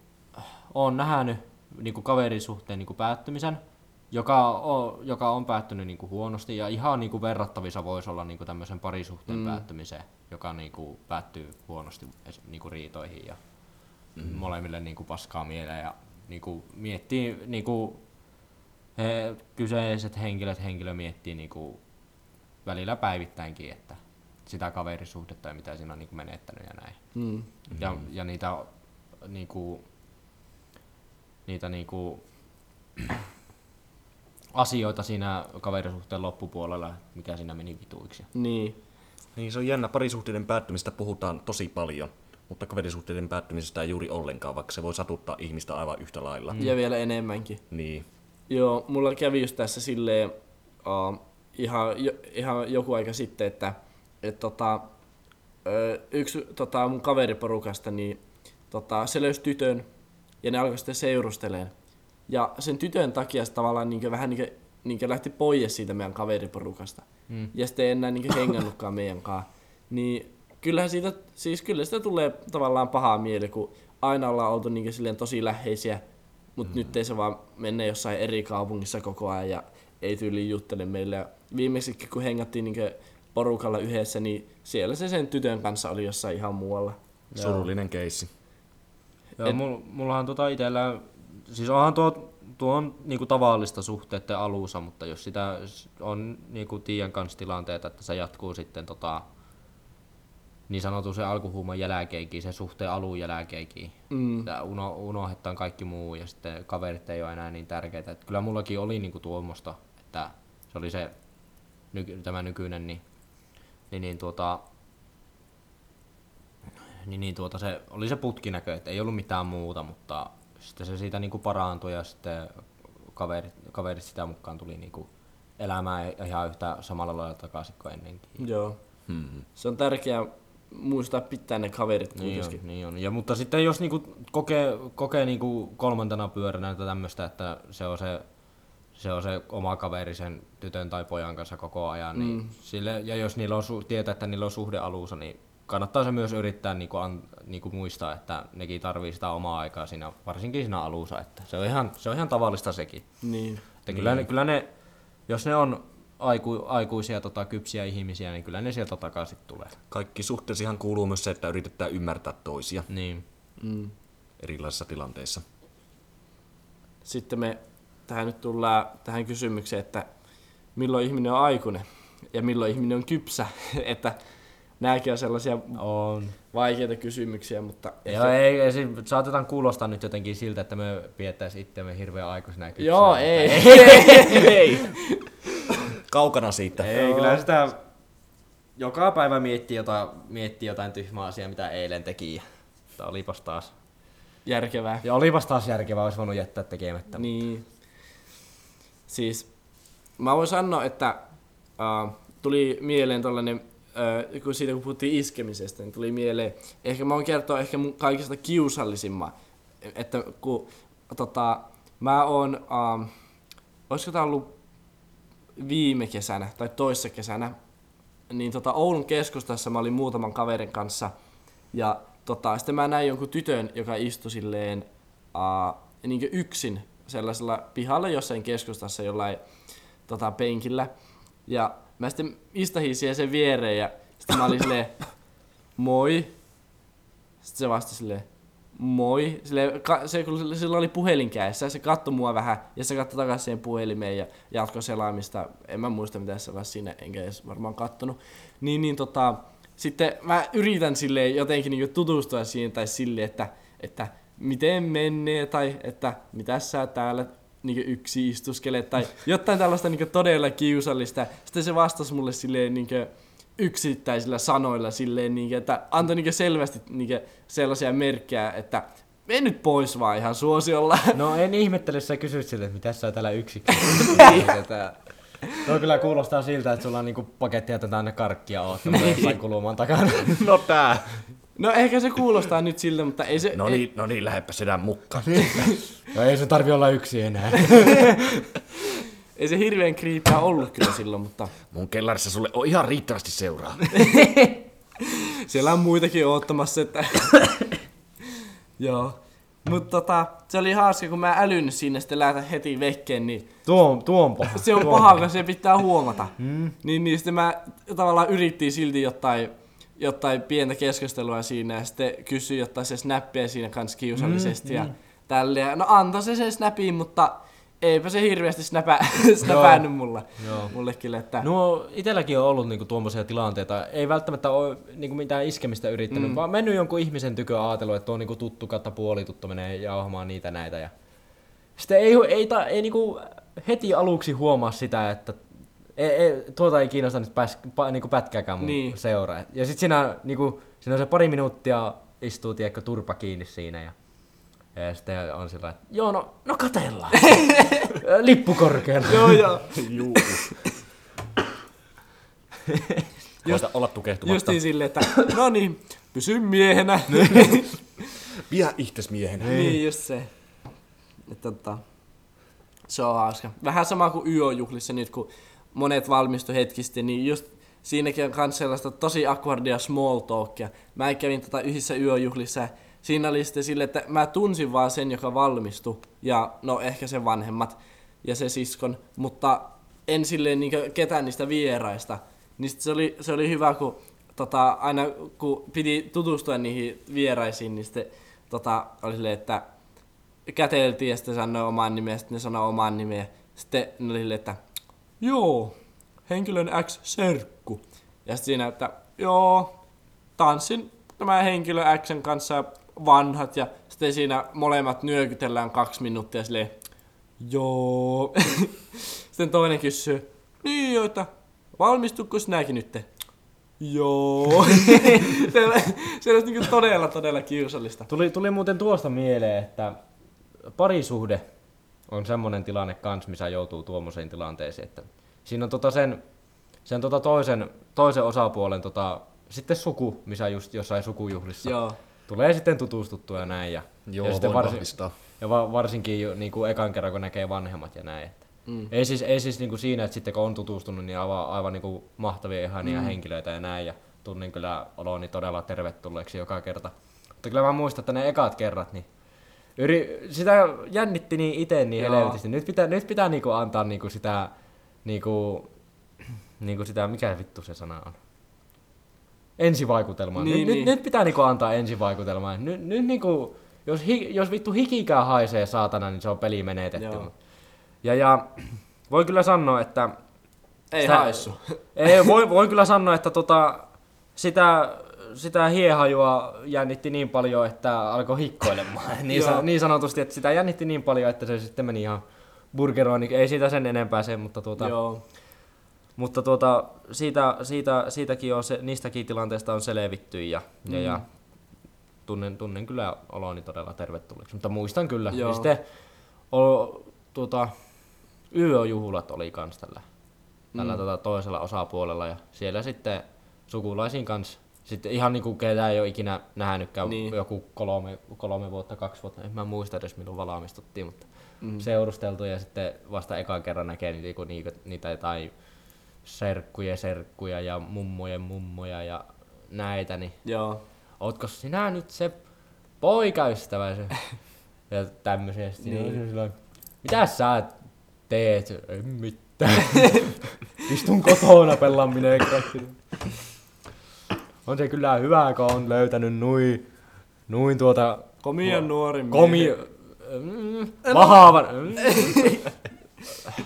on nähnyt niinku kaverisuhteen niinku päättymisen, joka on päättynyt niinku huonosti ja ihan niinku verrattavissa voisi olla niinku tämmöisen parisuhteen päättymiseen, joka niinku päättyy huonosti niinku riitoihin ja molemmille niinku paskaa mieleen ja niinku miettii niinku kyseiset henkilö miettii niinku välillä päivittäinkin, että sitä kaverisuhdetta ja mitä siinä on niinku menettänyt ja näin. Ja niitä asioita siinä kaverisuhteen loppupuolella, mikä siinä meni vituiksi. Niin, se on jännä. Parisuhteiden päättymistä puhutaan tosi paljon, mutta kaverisuhteiden päättymisestä ei juuri ollenkaan, vaikka se voi satuttaa ihmistä aivan yhtä lailla. Ja vielä enemmänkin. Niin. Joo, mulla kävi just tässä silleen ihan joku aika sitten, että yksi mun kaveriporukasta, niin se löysi tytön ja ne alkoi sitten seurustelemaan. Ja sen tytön takia se tavallaan vähän lähti pois siitä meidän kaveriporukasta. Ja sitten ei enää hengannutkaan meidän kanssa. Niin kyllähän siitä, siis kyllä sitä tulee tavallaan pahaa mieli, kun aina ollaan oltu silleen tosi läheisiä, mutta nyt ei se vaan mene jossain eri kaupungissa koko ajan ja ei tyyliin juttele meille. Ja viimeksikin kun hengattiin porukalla yhdessä, niin siellä se sen tytön kanssa oli jossain ihan muualla. Surullinen keissi. Joo, mullahan itsellä, siis onhan tuo on tavallista suhteiden alussa, mutta jos sitä on Tiian kanssa tilanteita, että se jatkuu sitten niin sanotun sen alkuhuuman jälkeenkin, sen suhteen alun jälkeenkin. Unohdetaan kaikki muu ja sitten kaverit ei ole enää niin tärkeitä. Et kyllä mullakin oli tuommoista, että se oli se tämä nykyinen, se oli se putkinäkö, että ei ollut mitään muuta, mutta sitten se siitä parantui ja sitten kaverit sitä mukaan tuli elämään ihan yhtä samalla lailla takaisin kuin ennenkin. Joo. Se on tärkeää muistaa pitää ne kaverit kuitenkin. Niin on. Ja, mutta sitten jos kokee kolmantena pyöränä tämmöistä, että se on se oma kaveri sen tytön tai pojan kanssa koko ajan, niin sille, ja jos niillä on tietää, että niillä on suhde alussa, niin kannattaa se myös yrittää muistaa, että nekin tarvii sitä omaa aikaa siinä, varsinkin siinä alussa, että se on ihan tavallista sekin. Niin. Että kyllä ne, jos ne on aikuisia kypsiä ihmisiä, niin kyllä ne sieltä takaisin tulee. Kaikki suhteisihan kuuluu myös se, että yritetään ymmärtää toisia erilaisissa tilanteissa. Sitten me tähän nyt tullaan tähän kysymykseen, että milloin ihminen on aikuinen ja milloin ihminen on kypsä. Että nämäkin on sellaisia vaikeita kysymyksiä, mutta... Joo, ei, siis saatetaan kuulostaa nyt jotenkin siltä, että me pidettäisiin itseämme hirveän aikuisena kypsänä. Joo, ei. Kaukana siitä. Ei, kyllä sitä joka päivä miettii jotain tyhmää asiaa, mitä eilen teki. Tämä olipas taas järkevää. Ja olipas taas järkevää, olisi voinut jättää tekemättä. Niin. Siis mä voin sanoa, että tuli mieleen tollainen, kun puhuttiin iskemisestä, niin tuli mieleen, ehkä mä voin kertoa ehkä mun kaikista kiusallisimman, että kun mä oon, olisiko tää ollut viime kesänä tai toissa kesänä, niin Oulun keskustassa mä olin muutaman kaverin kanssa ja sitten mä näin jonkun tytön, joka istui silleen niin yksin sellaisella pihalla jossain keskustassa jollain penkillä ja mä sitten istahin siihen sen viereen ja sitten mä olin silleen moi, sitten se vastasi silleen moi, kun sillä oli puhelin kädessä, se katsoi mua vähän ja se katsoi takaisin siihen puhelimeen ja jatkoi selaamista. En mä muista mitä se olisi siinä, enkä edes varmaan kattonut. Sitten mä yritän silleen jotenkin tutustua siihen tai silleen, että miten menee tai että mitä sä täällä yksi istuskelet tai jotain tällaista todella kiusallista. Sitten se vastasi mulle silleen yksittäisillä sanoilla silleen, että antoi selvästi sellaisia merkkejä, että mene nyt pois vaan ihan suosiolla. No en ihmettele, jos sä kysyt siltä, että mitä sä täällä yksikin. Tuo kyllä kuulostaa siltä, että sulla on pakettia tätä aina karkkia oottamassa jossain kulumaan takana. No tää. No ehkä se kuulostaa nyt siltä, mutta ei se... No niin, lähdepä sedän mukaan. No ei se tarvi olla yksi enää. Ei se hirveän kriippää ollut kyllä silloin, mutta... Mun kellarissa sulle on ihan riittävästi seuraa. Siellä on muitakin oottamassa, että... Joo. Mutta se oli hauska, kun mä älyn sinne sitten lähteä heti vekkeen, niin... Tuo on paha. Se on paha, kun se pitää huomata. Niin sitten mä tavallaan yrittiin silti jotain pientä keskustelua siinä ja sitten kysyin jotain se snappia siinä kans kiusallisesti ja tälleen. No antoi se snapin, mutta... Eipä se hirveästi snäpännyt mulle kyllä, että... No itselläkin on ollut tuommoisia tilanteita, ei välttämättä ole mitään iskemistä yrittänyt, vaan mennyt jonkun ihmisen tykö aatelu, että on tuttu kautta puolituttu, menee jauhamaan niitä näitä ja... Sitten ei heti aluksi huomaa sitä, että tuota ei kiinnosta nyt niinku pätkääkään mun seuraa. Ja sit siinä on se pari minuuttia istuu tiekko turpa kiinni siinä ja sitten on sillä että joo no katsellaan. Lippu korkealla. Joo. Voita olla tukehtumatta. Justiin silleen, että no niin, pysy miehenä. Pidä ihtes miehenä. Niin, just se. Se on hauska. Vähän sama kuin YO-juhlissa nyt, kun monet valmistu hetkisesti, niin just siinäkin on kans sellaista tosi akvardia small talkia. Mä kävin yhdessä YO-juhlissa. Siinä oli sitten silleen, että mä tunsin vaan sen, joka valmistui. Ja no ehkä sen vanhemmat ja se siskon. Mutta en silleen niin ketään niistä vieraista. Niin se oli hyvä, kun aina kun piti tutustua niihin vieraisiin, niin sitten oli silleen, että käteltiin ja sitten sanoi oman nimeä, sitten ne sanoi oman nimeä. Sitten ne oli silleen, että joo, henkilön X serkku. Ja sitten siinä, että joo, tanssin tämän henkilön X:n kanssa vanhat. Ja sitten siinä molemmat nyökytellään 2 minuuttia silleen, joo. Sitten toinen kysyy, niin joita. Valmistutko sinäkin nytte? Joo. Se on niinku todella kiusallista. Tuli muuten tuosta mieleen, että parisuhde on semmonen tilanne kans, missä joutuu tuommoiseen tilanteeseen, että siinä on sen toisen osapuolen sitten suku, missä just jossain sukujuhlissa. Joo. Tulee sitten tutustuttua ja näin ja sitten varsinkin niinku ekan kerran kun näkee vanhemmat ja näin. Ei siis niinku siinä, että sitten kun on tutustunut, niin aivan niinku mahtavia ihania henkilöitä ja näin. Ja tunnin kyllä oloni todella tervetulleeksi joka kerta. Mutta kyllä mä muistan, että ne ekat kerrat, niin sitä jännitti niin itse niin helvetisti. Nyt pitää niinku antaa niinku sitä, mikä vittu se sana on? Ensivaikutelmaa. Nyt pitää niinku antaa ensivaikutelmaa. Nyt niinku, jos vittu hikikään haisee saatana, niin se on peli menetetty. Joo. Ja voi kyllä sanoa, että ei haissu. Voi kyllä sanoa, että sitä hiehajua jännitti niin paljon, että alkoi hikkoilemaan. Niin sanotusti, että sitä jännitti niin paljon, että se sitten meni ihan burgeroon. Ei siitä sen enempää se, mutta siitäkin on niistäkin tilanteista on selvitty ja tunnen kyllä oloni todella tervetulleeksi, mutta muistan kyllä. Joo. Sitten YÖ-juhlat oli kans tällä toisella osapuolella ja siellä sitten sukulaisiin kanssa. Sitten ihan niinku ketään ei ole ikinä nähnytkään, joku 3 vuotta, 2 vuotta, en mä muista edes milloin valmistuttiin, mutta seurusteltu ja sitten vasta ekan kerran näkee niitä jotain serkkuja ja mummojen mummoja ja näitä, niin joo. Ootko sinä nyt se poikaystävä se? Ja tämmöisiä niin. Mitä sä teet? En mitään. Istun kotona, pelaan minecraftia. On se kyllä hyvä, kun on löytänyt nuin komian nuori miehen. Vahaavan.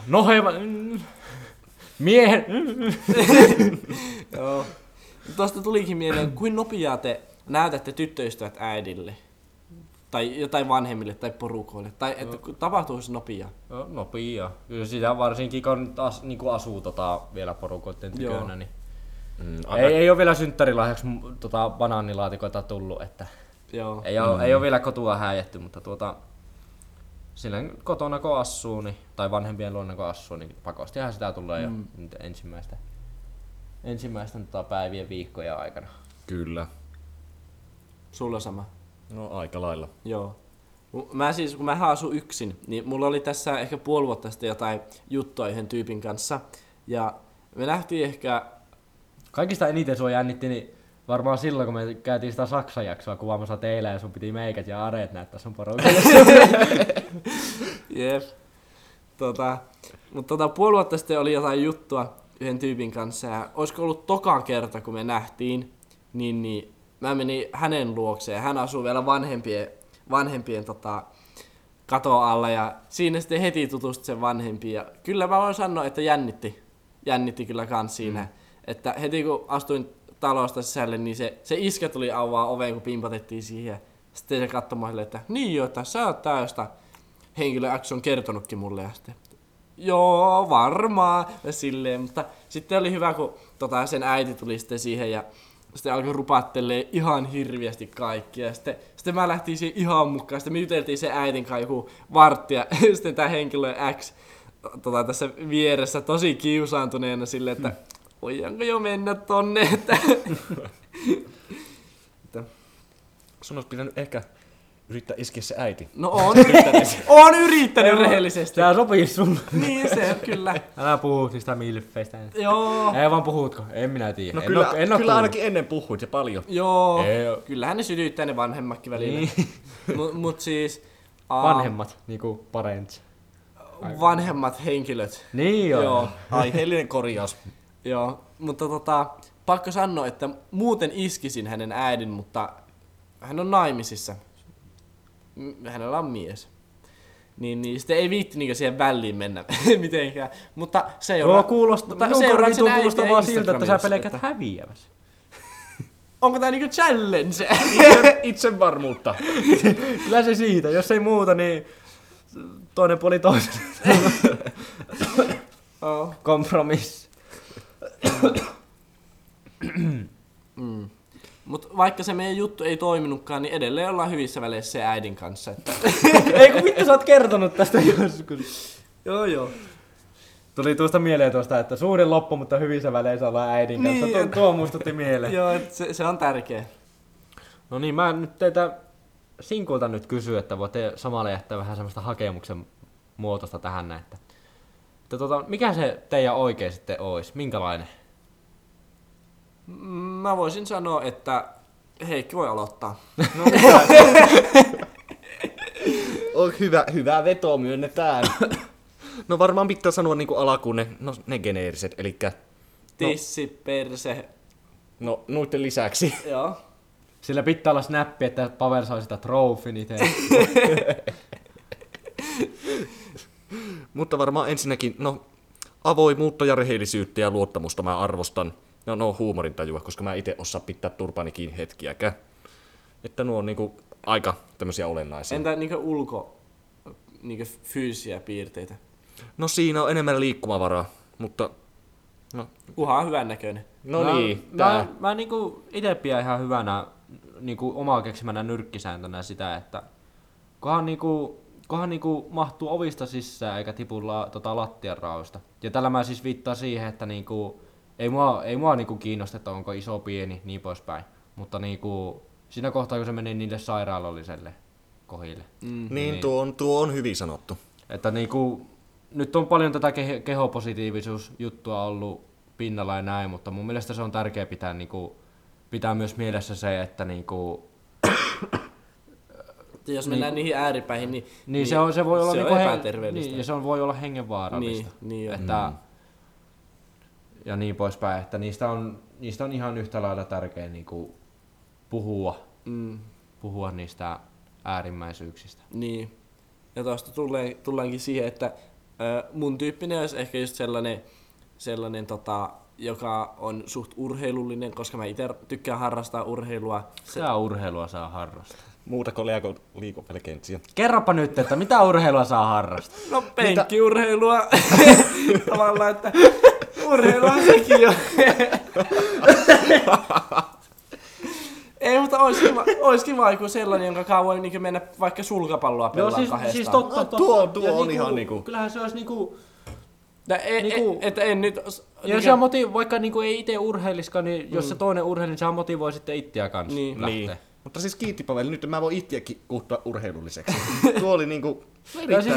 Nohevan. Miehen. Joo. Tuosta tulikin mieleen, kuin nopeaa te näytätte tyttöystävät äidille? Tai jotain vanhemmille tai porukoille, tai että tapahtuisi nopea. Nopea. Kyllä sitä varsinkin, kun niinku asuu vielä porukoiden tykönä, niin ei ole vielä synttärilahjaksi banaanilaatikoita tullut, että ei ole vielä kotua häijätty, mutta silloin kotona kun asuu, niin, tai vanhempien luona kun asuu, niin pakostihan sitä tulee jo ensimmäisten päivien viikkojen aikana. Kyllä. Sulla sama. No aika lailla. Joo. Mä siis, kun mä asun yksin, niin mulla oli tässä ehkä 5 vuotta sitten jotain juttua yhden tyypin kanssa. Ja me nähtiin ehkä... Kaikista eniten sua jännitti, niin varmaan silloin, kun me käytiin sitä Saksan jaksoa kuvaamassa teillä ja sun piti meikät ja areet näyttää sun porukalla. Jep. Mutta 5 vuotta sitten oli jotain juttua yhden tyypin kanssa ja olisiko ollut toka kerta, kun me nähtiin, niin mä menin hänen luokseen. Hän asuu vielä vanhempien katon alla ja siinä sitten heti tutustui sen vanhempiin. Ja kyllä mä voin sanoa, että jännitti kyllä kans siinä. Että heti kun astuin talosta sisälle, niin se iskä tuli avaa oveen, kun pimpatettiin siihen. Sitten se katsomaan, että niin joita, sä oot täystä. Henkilö X on kertonutkin mulle. Ja sitten, joo, varmaan, silleen, mutta sitten oli hyvä, kun sen äiti tuli sitten siihen ja sitten alkoi rupattelee ihan hirviästi kaikkia. Sitten mä lähtiin siihen ihan mukaan, sitten me juteltiin sen äitin kanssa joku vartti ja sitten tää henkilö X tässä vieressä tosi kiusaantuneena silleen, että voidaanko jo mennä tonne, että... Sun olisi pitänyt ehkä yrittää iskeä se äiti. No on yrittänyt rehellisesti. Tää sopii sun. Niin se, kyllä. Älä puhu niistä milfeistä. Joo. Ei vaan puhutko, en minä tiedä. No kyllä ainakin ennen puhuit se paljon. Joo, kyllähän ne sytyttää ne vanhemmatkin välillä. Niin. Mut siis... Vanhemmat, niinku parents. Vanhemmat henkilöt. Niin joo. Aiheellinen korjaus. Joo, mutta pakko sanoa, että muuten iskisin hänen äidin, mutta... Hän on naimisissa. Hänellä on mies. Niin sitten ei viitti niinkö siihen väliin mennä mitenkään. Mutta seuraa. Kuulostaa vaan siltä, että sä pelkät häviäväsi. Onko tää niinku challenge? Itsevarmuutta. Kyllä se siitä. Jos ei muuta, niin toinen puoli toiselle. Kompromissi. Mut vaikka se meidän juttu ei toiminutkaan, niin edelleen ollaan hyvissä väleissä se äidin kanssa. Että... Ei kun vittu sä oot kertonut tästä joskus. Joo. Tuli tuosta mieleen että suhde loppu, mutta hyvissä väleissä ollaan äidin kanssa. Niin, tuo muistutti mieleen. Joo, se on tärkeä. No niin, mä nyt teitä sinkulta nyt kysyä, että voitte samalla jättää vähän semmoista hakemuksen muotosta tähän näin. Mikä se teidän oikein sitten ois? Minkälainen? Mä voisin sanoa, että Heikki voi aloittaa. No, on hyvä veto, myönnetään. No varmaan pitää sanoa niinku alakuun ne geneeriset, elikkä... Tissi, perse. No, noiden lisäksi. Joo. Sillä pitää olla snappi, että Pavel sai sitä trofin itse. Mutta varmaan ensinnäkin, avoimuutta ja rehellisyyttä ja luottamusta mä arvostan. No huumorintajua, koska mä ite osaa pitää turpaani kiinni hetkiäkään. Että nuo on niinku aika tämmösiä olennaisia. Entä niinku fyysisiä piirteitä? No siinä on enemmän liikkumavaraa, mutta... No. Kuha on hyvän näköinen. No niin, Mä niinku ite pidän ihan hyvänä niinku omaa keksimänä nyrkkisääntönä sitä, että kunhan mahtuu ovista sisään eikä tipulla lattian raosta. Ja tällä mä siis viittaan siihen, että niinku... Ei mua niinku kiinnosta, että onko iso, pieni, niin poispäin. Mutta niinku, siinä kohtaa, kun se menee niille sairaalalliselle kohille. Niin, tuo on hyvin sanottu. Että niinku, nyt on paljon tätä kehopositiivisuusjuttua ollut pinnalla ja näin, mutta mun mielestä se on tärkeää pitää myös mielessä se, että niinku... jos mennään niihin ääripäihin, niin se voi olla epäterveellistä. Niin, ja se voi olla hengenvaarallista. Niin, että... Ja niin poispäin, että niistä on ihan yhtä lailla tärkeä niinku puhua niistä äärimmäisyyksistä. Niin. Ja tuosta tullaankin siihen, että mun tyyppinen olisi ehkä just sellainen joka on suht urheilullinen, koska mä itse tykkään harrastaa urheilua. Mitä urheilua saa harrastaa? Muuta kuin liikopelikentsiä. Kerropa nyt, että mitä urheilua saa harrastaa? No penkkiurheilua tavallaan, että... Urheillaan sekin jo. Ei, mutta olisi kiva joku sellainen, jonka kanssa voi niinku mennä vaikka sulkapalloa pelaa kahdestaan. Siis totta. Tuo on niinku, ihan niinku... Kyllähän se olisi niinku... Vaikka niinku ei itse urheiliskaan, niin jos se toinen urheilisi, niin sehän motivoi sitten itseä kanssa lähteä. Mutta siis kiitti Pavel, nyt mä voin itseäkin kuuttaa urheilulliseksi. Tuo oli niinku... Ja siis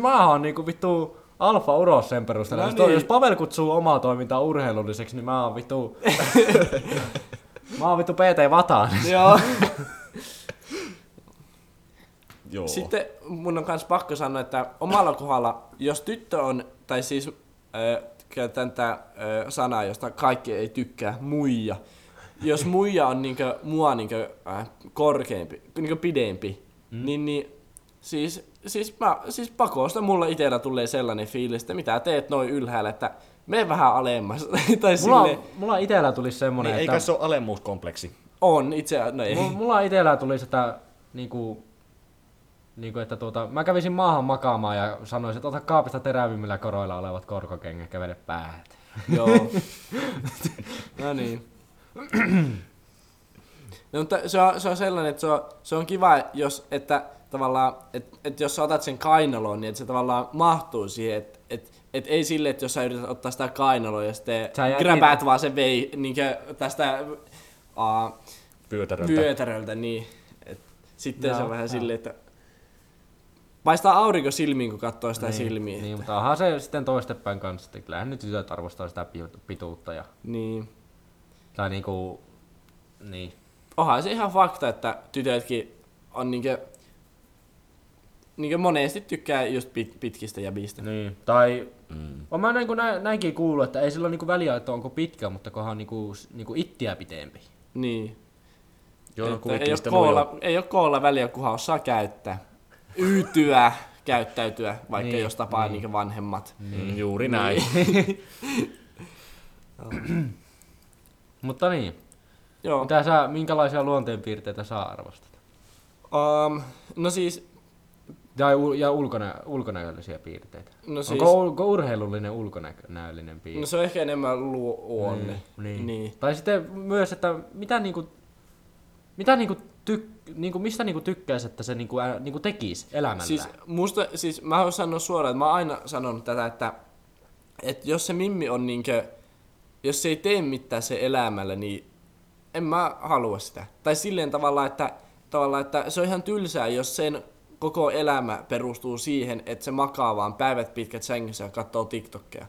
mä oon niinku vittu... Alfa uros sen perusteella. Jos Pavel kutsuu omaa toimintaa urheilulliseksi, niin mä oon vittu... mä oon vittu PT Vataan. Joo. Sitten mun on kans pakko sanoa, että omalla kohdalla, jos tyttö on, tai siis käytän tää sanaa, josta kaikki ei tykkää, muija. Jos muija on mua korkeampi, pidempi, Siis pakosta mulla itellä tulee sellainen fiilis, että mitä teet noin ylhäällä, että mene vähän alemmas. Tai mulla itellä tuli semmonen, niin, että... Eikä se ole alemmuuskompleksi? On, itse... No ei. Mulla itellä tuli sitä, niinku... Niinku, että mä kävisin maahan makaamaan ja sanoisin, että ota kaapista terävimmillä koroilla olevat korkokengät ja vede päähän. Joo. No niin. No, mutta se on sellainen, että se on kiva, jos, että tavallaan, että jos sä otat sen kainaloon, niin että se tavallaan mahtuu siihen, että ei sille, että jos sä yrität ottaa sitä kainaloa ja sitten gräpäät vaan sen vei niin tästä vyötäröltä, niin sitten no, se on vähän silleen, että paistaa aurinko silmiin, kun katsoo sitä niin, silmiä. Niin, mutta onhan se sitten toistepäin kanssa, että kyllähän nyt tytöt arvostaa sitä pituutta ja... Niin. Tai niinku... Niin. Onhan se ihan fakta, että tytötkin on niinkö monesti tykkää just pitkistä jäbistä. Niin, tai... On mä näinkin kuullut, että ei sillä ole niinku väliä, että onko pitkä, mutta kohan niinku ittiä pitempi. Niin. Ei oo koolla väliä, kunhan osaa käyttää. Yhtyä, käyttäytyä, vaikka niin, jos tapaa niin vanhemmat. Niin. Juuri näin. Mutta niin, joo. Minkälaisia luonteenpiirteitä saa arvostat? No siis... Ja ulkonäköllisiä piirteitä. No siis, onko urheilullinen ulkonäöllinen piirte? No se on ehkä enemmän luonne. Niin. Tai sitten myös, että mitä mistä tykkäisi, että se tekisi elämällään? Siis mä oon sanonut suoraan, että mä oon aina sanonut tätä, että jos se mimmi on jos se ei tee mitään se elämällä, niin en mä halua sitä. Tai silleen tavallaan, että se on ihan tylsää, jos sen koko elämä perustuu siihen, että se makaa vaan päivät pitkät sängyssä ja katsoo TikTokia.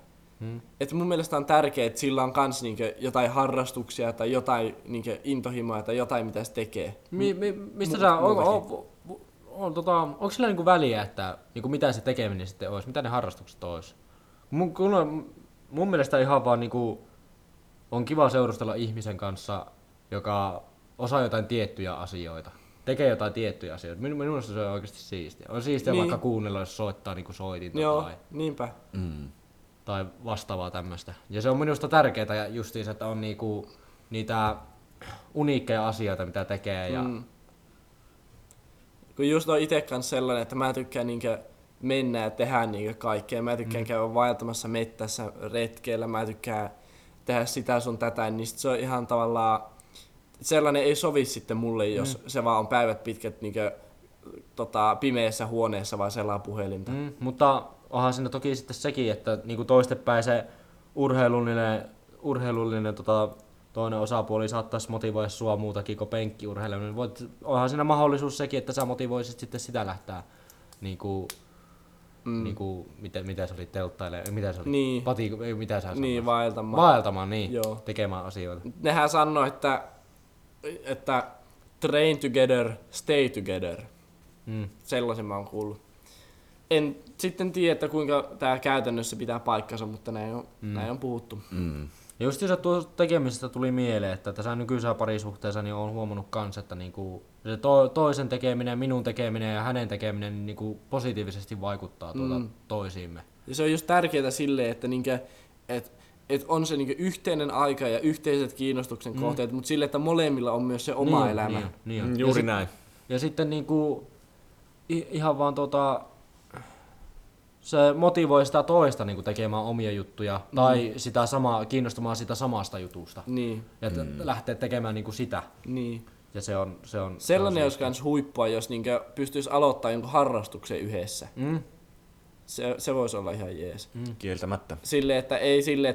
Että mun mielestä on tärkeää, että sillä on kans jotain harrastuksia tai jotain intohimoa tai jotain, mitä se tekee. Onko sillä väliä, että mitä se tekeminen sitten olisi, mitä ne harrastukset olisi? Mun mielestä ihan vaan on kiva seurustella ihmisen kanssa, joka osaa jotain tiettyjä asioita. Tekee jotain tiettyjä asioita. Minusta se on oikeasti siistiä. On siistiä niin, vaikka kuunnella, jos soittaa soitinta. Joo, tai... niinpä. Tai vastaavaa tämmöistä. Ja se on minusta tärkeää justiinsa, että on niitä uniikkeja asioita, mitä tekee. Ja... Kun just on itse kanssa sellainen, että mä tykkään mennä ja tehdä kaikkea. Mä tykkään käydä vaeltamassa mettässä retkeillä, mä tykkään tehdä sitä sun tätä, niin se on ihan tavallaan... Sellainen ei sovi sitten mulle, jos se vaan on päivät pitkät pimeässä huoneessa vaan selaa puhelinta. Mutta... Onhan siinä toki sitten sekin, että toistepäin se urheilullinen toinen osapuoli saattaisi motivoida sua muutakin kuin penkkiurheilun. Onhan siinä mahdollisuus sekin, että sä motivoisit sitten sitä lähtää, mitä sä olit telttailemaan, mitä sä olit niin. Vaeltamaan, niin, joo. Tekemään asioita. Nehän sanoo, että train together, stay together. Sellaisen mä oon kuullut. En sitten tiedä, että kuinka tämä käytännössä pitää paikkansa, mutta näin on puhuttu. Just jos tuosta tekemisestä tuli mieleen, että tässä nykyisessä parisuhteessa niin olen huomannut myös, että se toisen tekeminen, minun tekeminen ja hänen tekeminen niin positiivisesti vaikuttaa toisiimme. Ja se on just tärkeää silleen, että et on se yhteinen aika ja yhteiset kiinnostuksen kohteet, mutta sille, että molemmilla on myös se oma elämä. Niin. Juuri ja näin. Ja sitten ihan vaan... Se motivoi sitä toista tekemään omia juttuja tai sitä samaa, kiinnostumaan sitä samasta jutusta. Niin. Ja lähtee tekemään sitä. Niin. Ja se on sellainen olisi myös huippua, jos pystyisi aloittaa jonkun harrastuksen yhdessä. Se voisi olla ihan jees. Kieltämättä. Ei sille,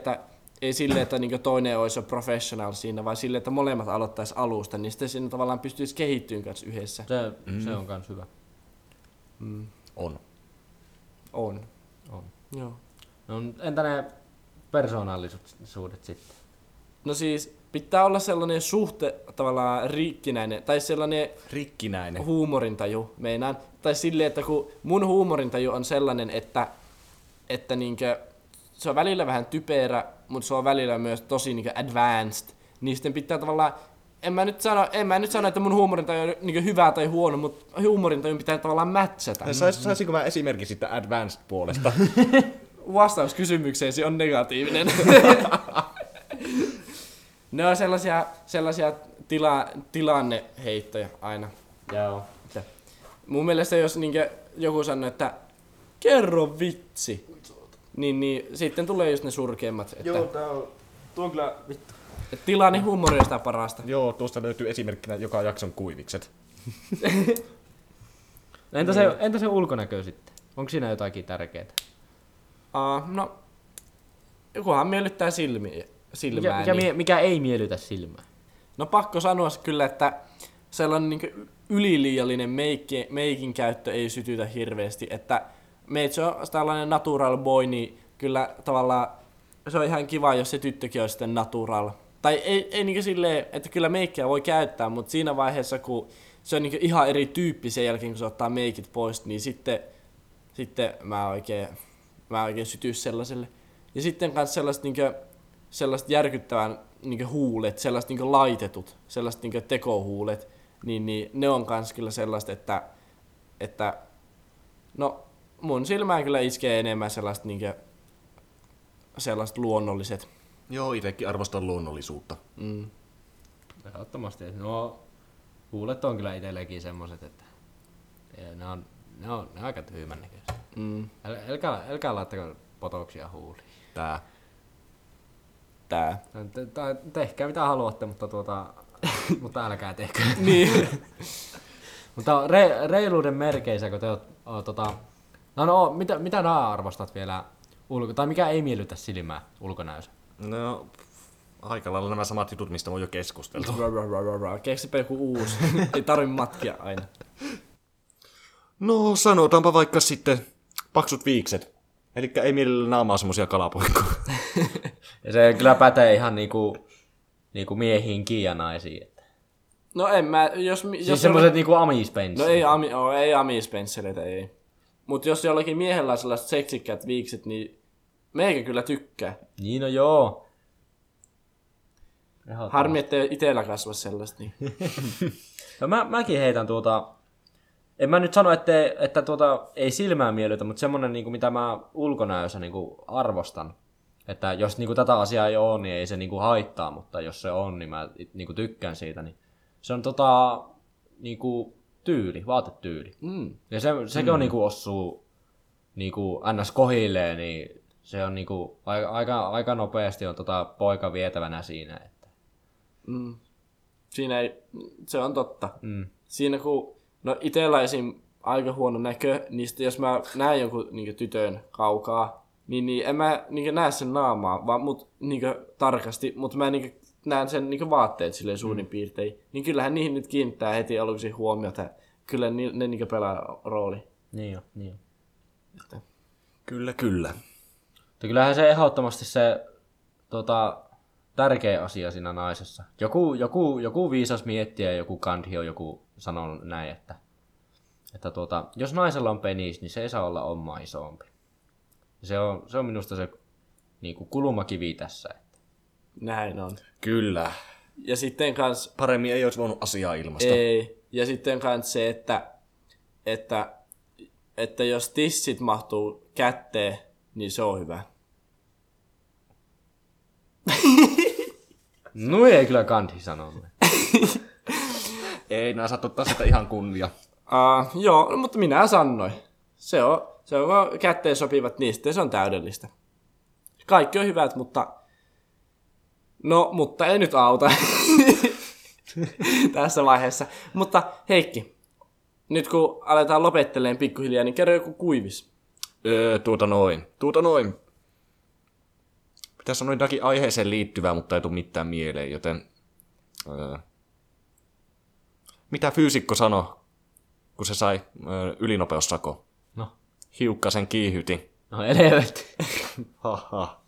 että toinen olisi jo professional siinä, vaan sille, että molemmat aloittaisi alusta, niin sitten siinä tavallaan pystyisi kehittyyn kanssa yhdessä. Se on myös hyvä. On. Joo. No, entä ne persoonallisuudet sitten? No siis pitää olla sellainen tavallaan rikkinäinen tai sellainen huumorintaju meinaan. Tai silleen, että kun mun huumorintaju on sellainen, että se on välillä vähän typerä, mutta se on välillä myös tosi advanced. Niin sitten pitää tavallaan, en mä nyt sano, että mun huumorintaju on hyvää tai huono, mutta huumorintaju pitää tavallaan mätsätä. Saisinko mä esimerkki siitä advanced puolesta? Vastaus kysymykseesi on negatiivinen. Ne on sellaisia tilanneheittoja aina. Joo. mun mielestä jos niinkä joku sanoo, että kerro vitsi, niin sitten tulee just ne surkeimmat. Että joo, tuo on kyllä vittu. Tilanne huumori on sitä parasta. Joo, tuosta löytyy esimerkkinä joka jakson kuivikset. Entä se ulkonäkö sitten? Onko siinä jotakin tärkeää? No, jokuhan miellyttää silmää. Mikä ei miellytä silmää? No pakko sanoa kyllä, että sellainen niin yliliiallinen meikin käyttö ei sytytä hirveästi. Että meitsi on tällainen natural boy, niin kyllä tavallaan se on ihan kiva, jos se tyttökin on sitten natural. Tai ei niin silleen, että kyllä meikkiä voi käyttää, mutta siinä vaiheessa, kun se on niin ihan eri tyyppi sen jälkeen, kun se ottaa meikit pois, niin sitten mä oikein sytyn sellaiselle. Ja sitten kans sellaiset järkyttävän niin huulet, sellaiset niin laitetut, sellaiset niin tekohuulet, niin ne on kans kyllä sellaista, että no mun silmään kyllä iskee enemmän sellaiset niin luonnolliset. Joo, itsekin arvostan luonnollisuutta. Mm. Ehdottomasti. No, huulet on kyllä itselläkin semmoset, että ne on aika tyhmän näköisiä. Mm. Älkää laittako potoksia huuliin. Tää. Tehkää mitä haluatte, mutta älkää tehkää. Niin. Mutta reiluuden merkeissä, kun te oot no, mitä nää arvostat vielä tai mikä ei miellytä silmää ulkonäössä? No, aika lailla nämä samat jutut, mistä on jo keskusteltu. Keksipä joku uusi. Ei tarvitse matkia aina. No, sanotaanpa vaikka sitten paksut viikset. Elikkä ei mielellä naamaa semmosia kalapoikkoja. Ja se kyllä pätee ihan niinku miehiinkin ja naisiin. No en mä, jos semmoset niinku amispensselit. No ei amispensselitä, ei. Mut jos jollakin miehellä on sellaiset seksikkäät viikset, niin meikä kyllä tykkää. Niin no joo. Harmi, ettei itellä kasva sellaista. Niin. No mäkin heitän en mä nyt sano, että ei silmää miellytä, mutta semmonen niinku, mitä mä ulkonäössä niinku arvostan. Että jos niinku tätä asiaa ei oo, niin ei se niinku haittaa, mutta jos se on, niin mä niinku tykkään siitä. Niin se on niinku tyyli, vaatetyyli. Mm. Ja sekin on niinku osuu niinku ns kohilleen, niin se on niinku aika nopeasti on poika vietävänä siinä, että. Mm. Siinä ei, se on totta. Mm. Siinä kun itellä esim aika huono näkö, niin jos mä näen jonkun niinku tytön kaukaa, niin en mä niinku näe sen naamaa, vaan mut niinku tarkasti, mut mä niinku näen sen niinku vaatteet silleen suurin piirtein. Niin kyllähän niihin nyt kiinnittää heti aluksi huomiota. Kyllä ne niinku pelaa rooli. Niin jo. Kyllä. Kyllähän se ehdottomasti se tärkeä asia siinä naisessa. Joku viisas miettiä, joku kandhio, joku sanoo näin, että jos naisella on penis, niin se ei saa olla omaa isompi. Se on minusta se niinku kulmakivi tässä. Että. Näin on. Kyllä. Ja sitten kans paremmin ei olisi voinut asiaa ilmaista. Ei. Ja sitten kans se, että jos tissit mahtuu kätteen, niin se on hyvä. No ei kyllä kandhi sanonut. Ei, nää saat ottaa sitä ihan kunnia. Joo, mutta minä sanoin. Se on kätteen sopivat, niin sitten se on täydellistä. Kaikki on hyvät, mutta ei nyt auta tässä vaiheessa. Mutta Heikki, nyt kun aletaan lopetteleen pikkuhiljaa, niin kerro joku kuivis. Tuota noin. Pitäisi sanoa jotakin aiheeseen liittyvää, mutta ei tule mitään mieleen, joten mitä fyysikko sanoi, kun se sai ylinopeussako? No. Hiukkasen kiihytin. No elevetti. Haha.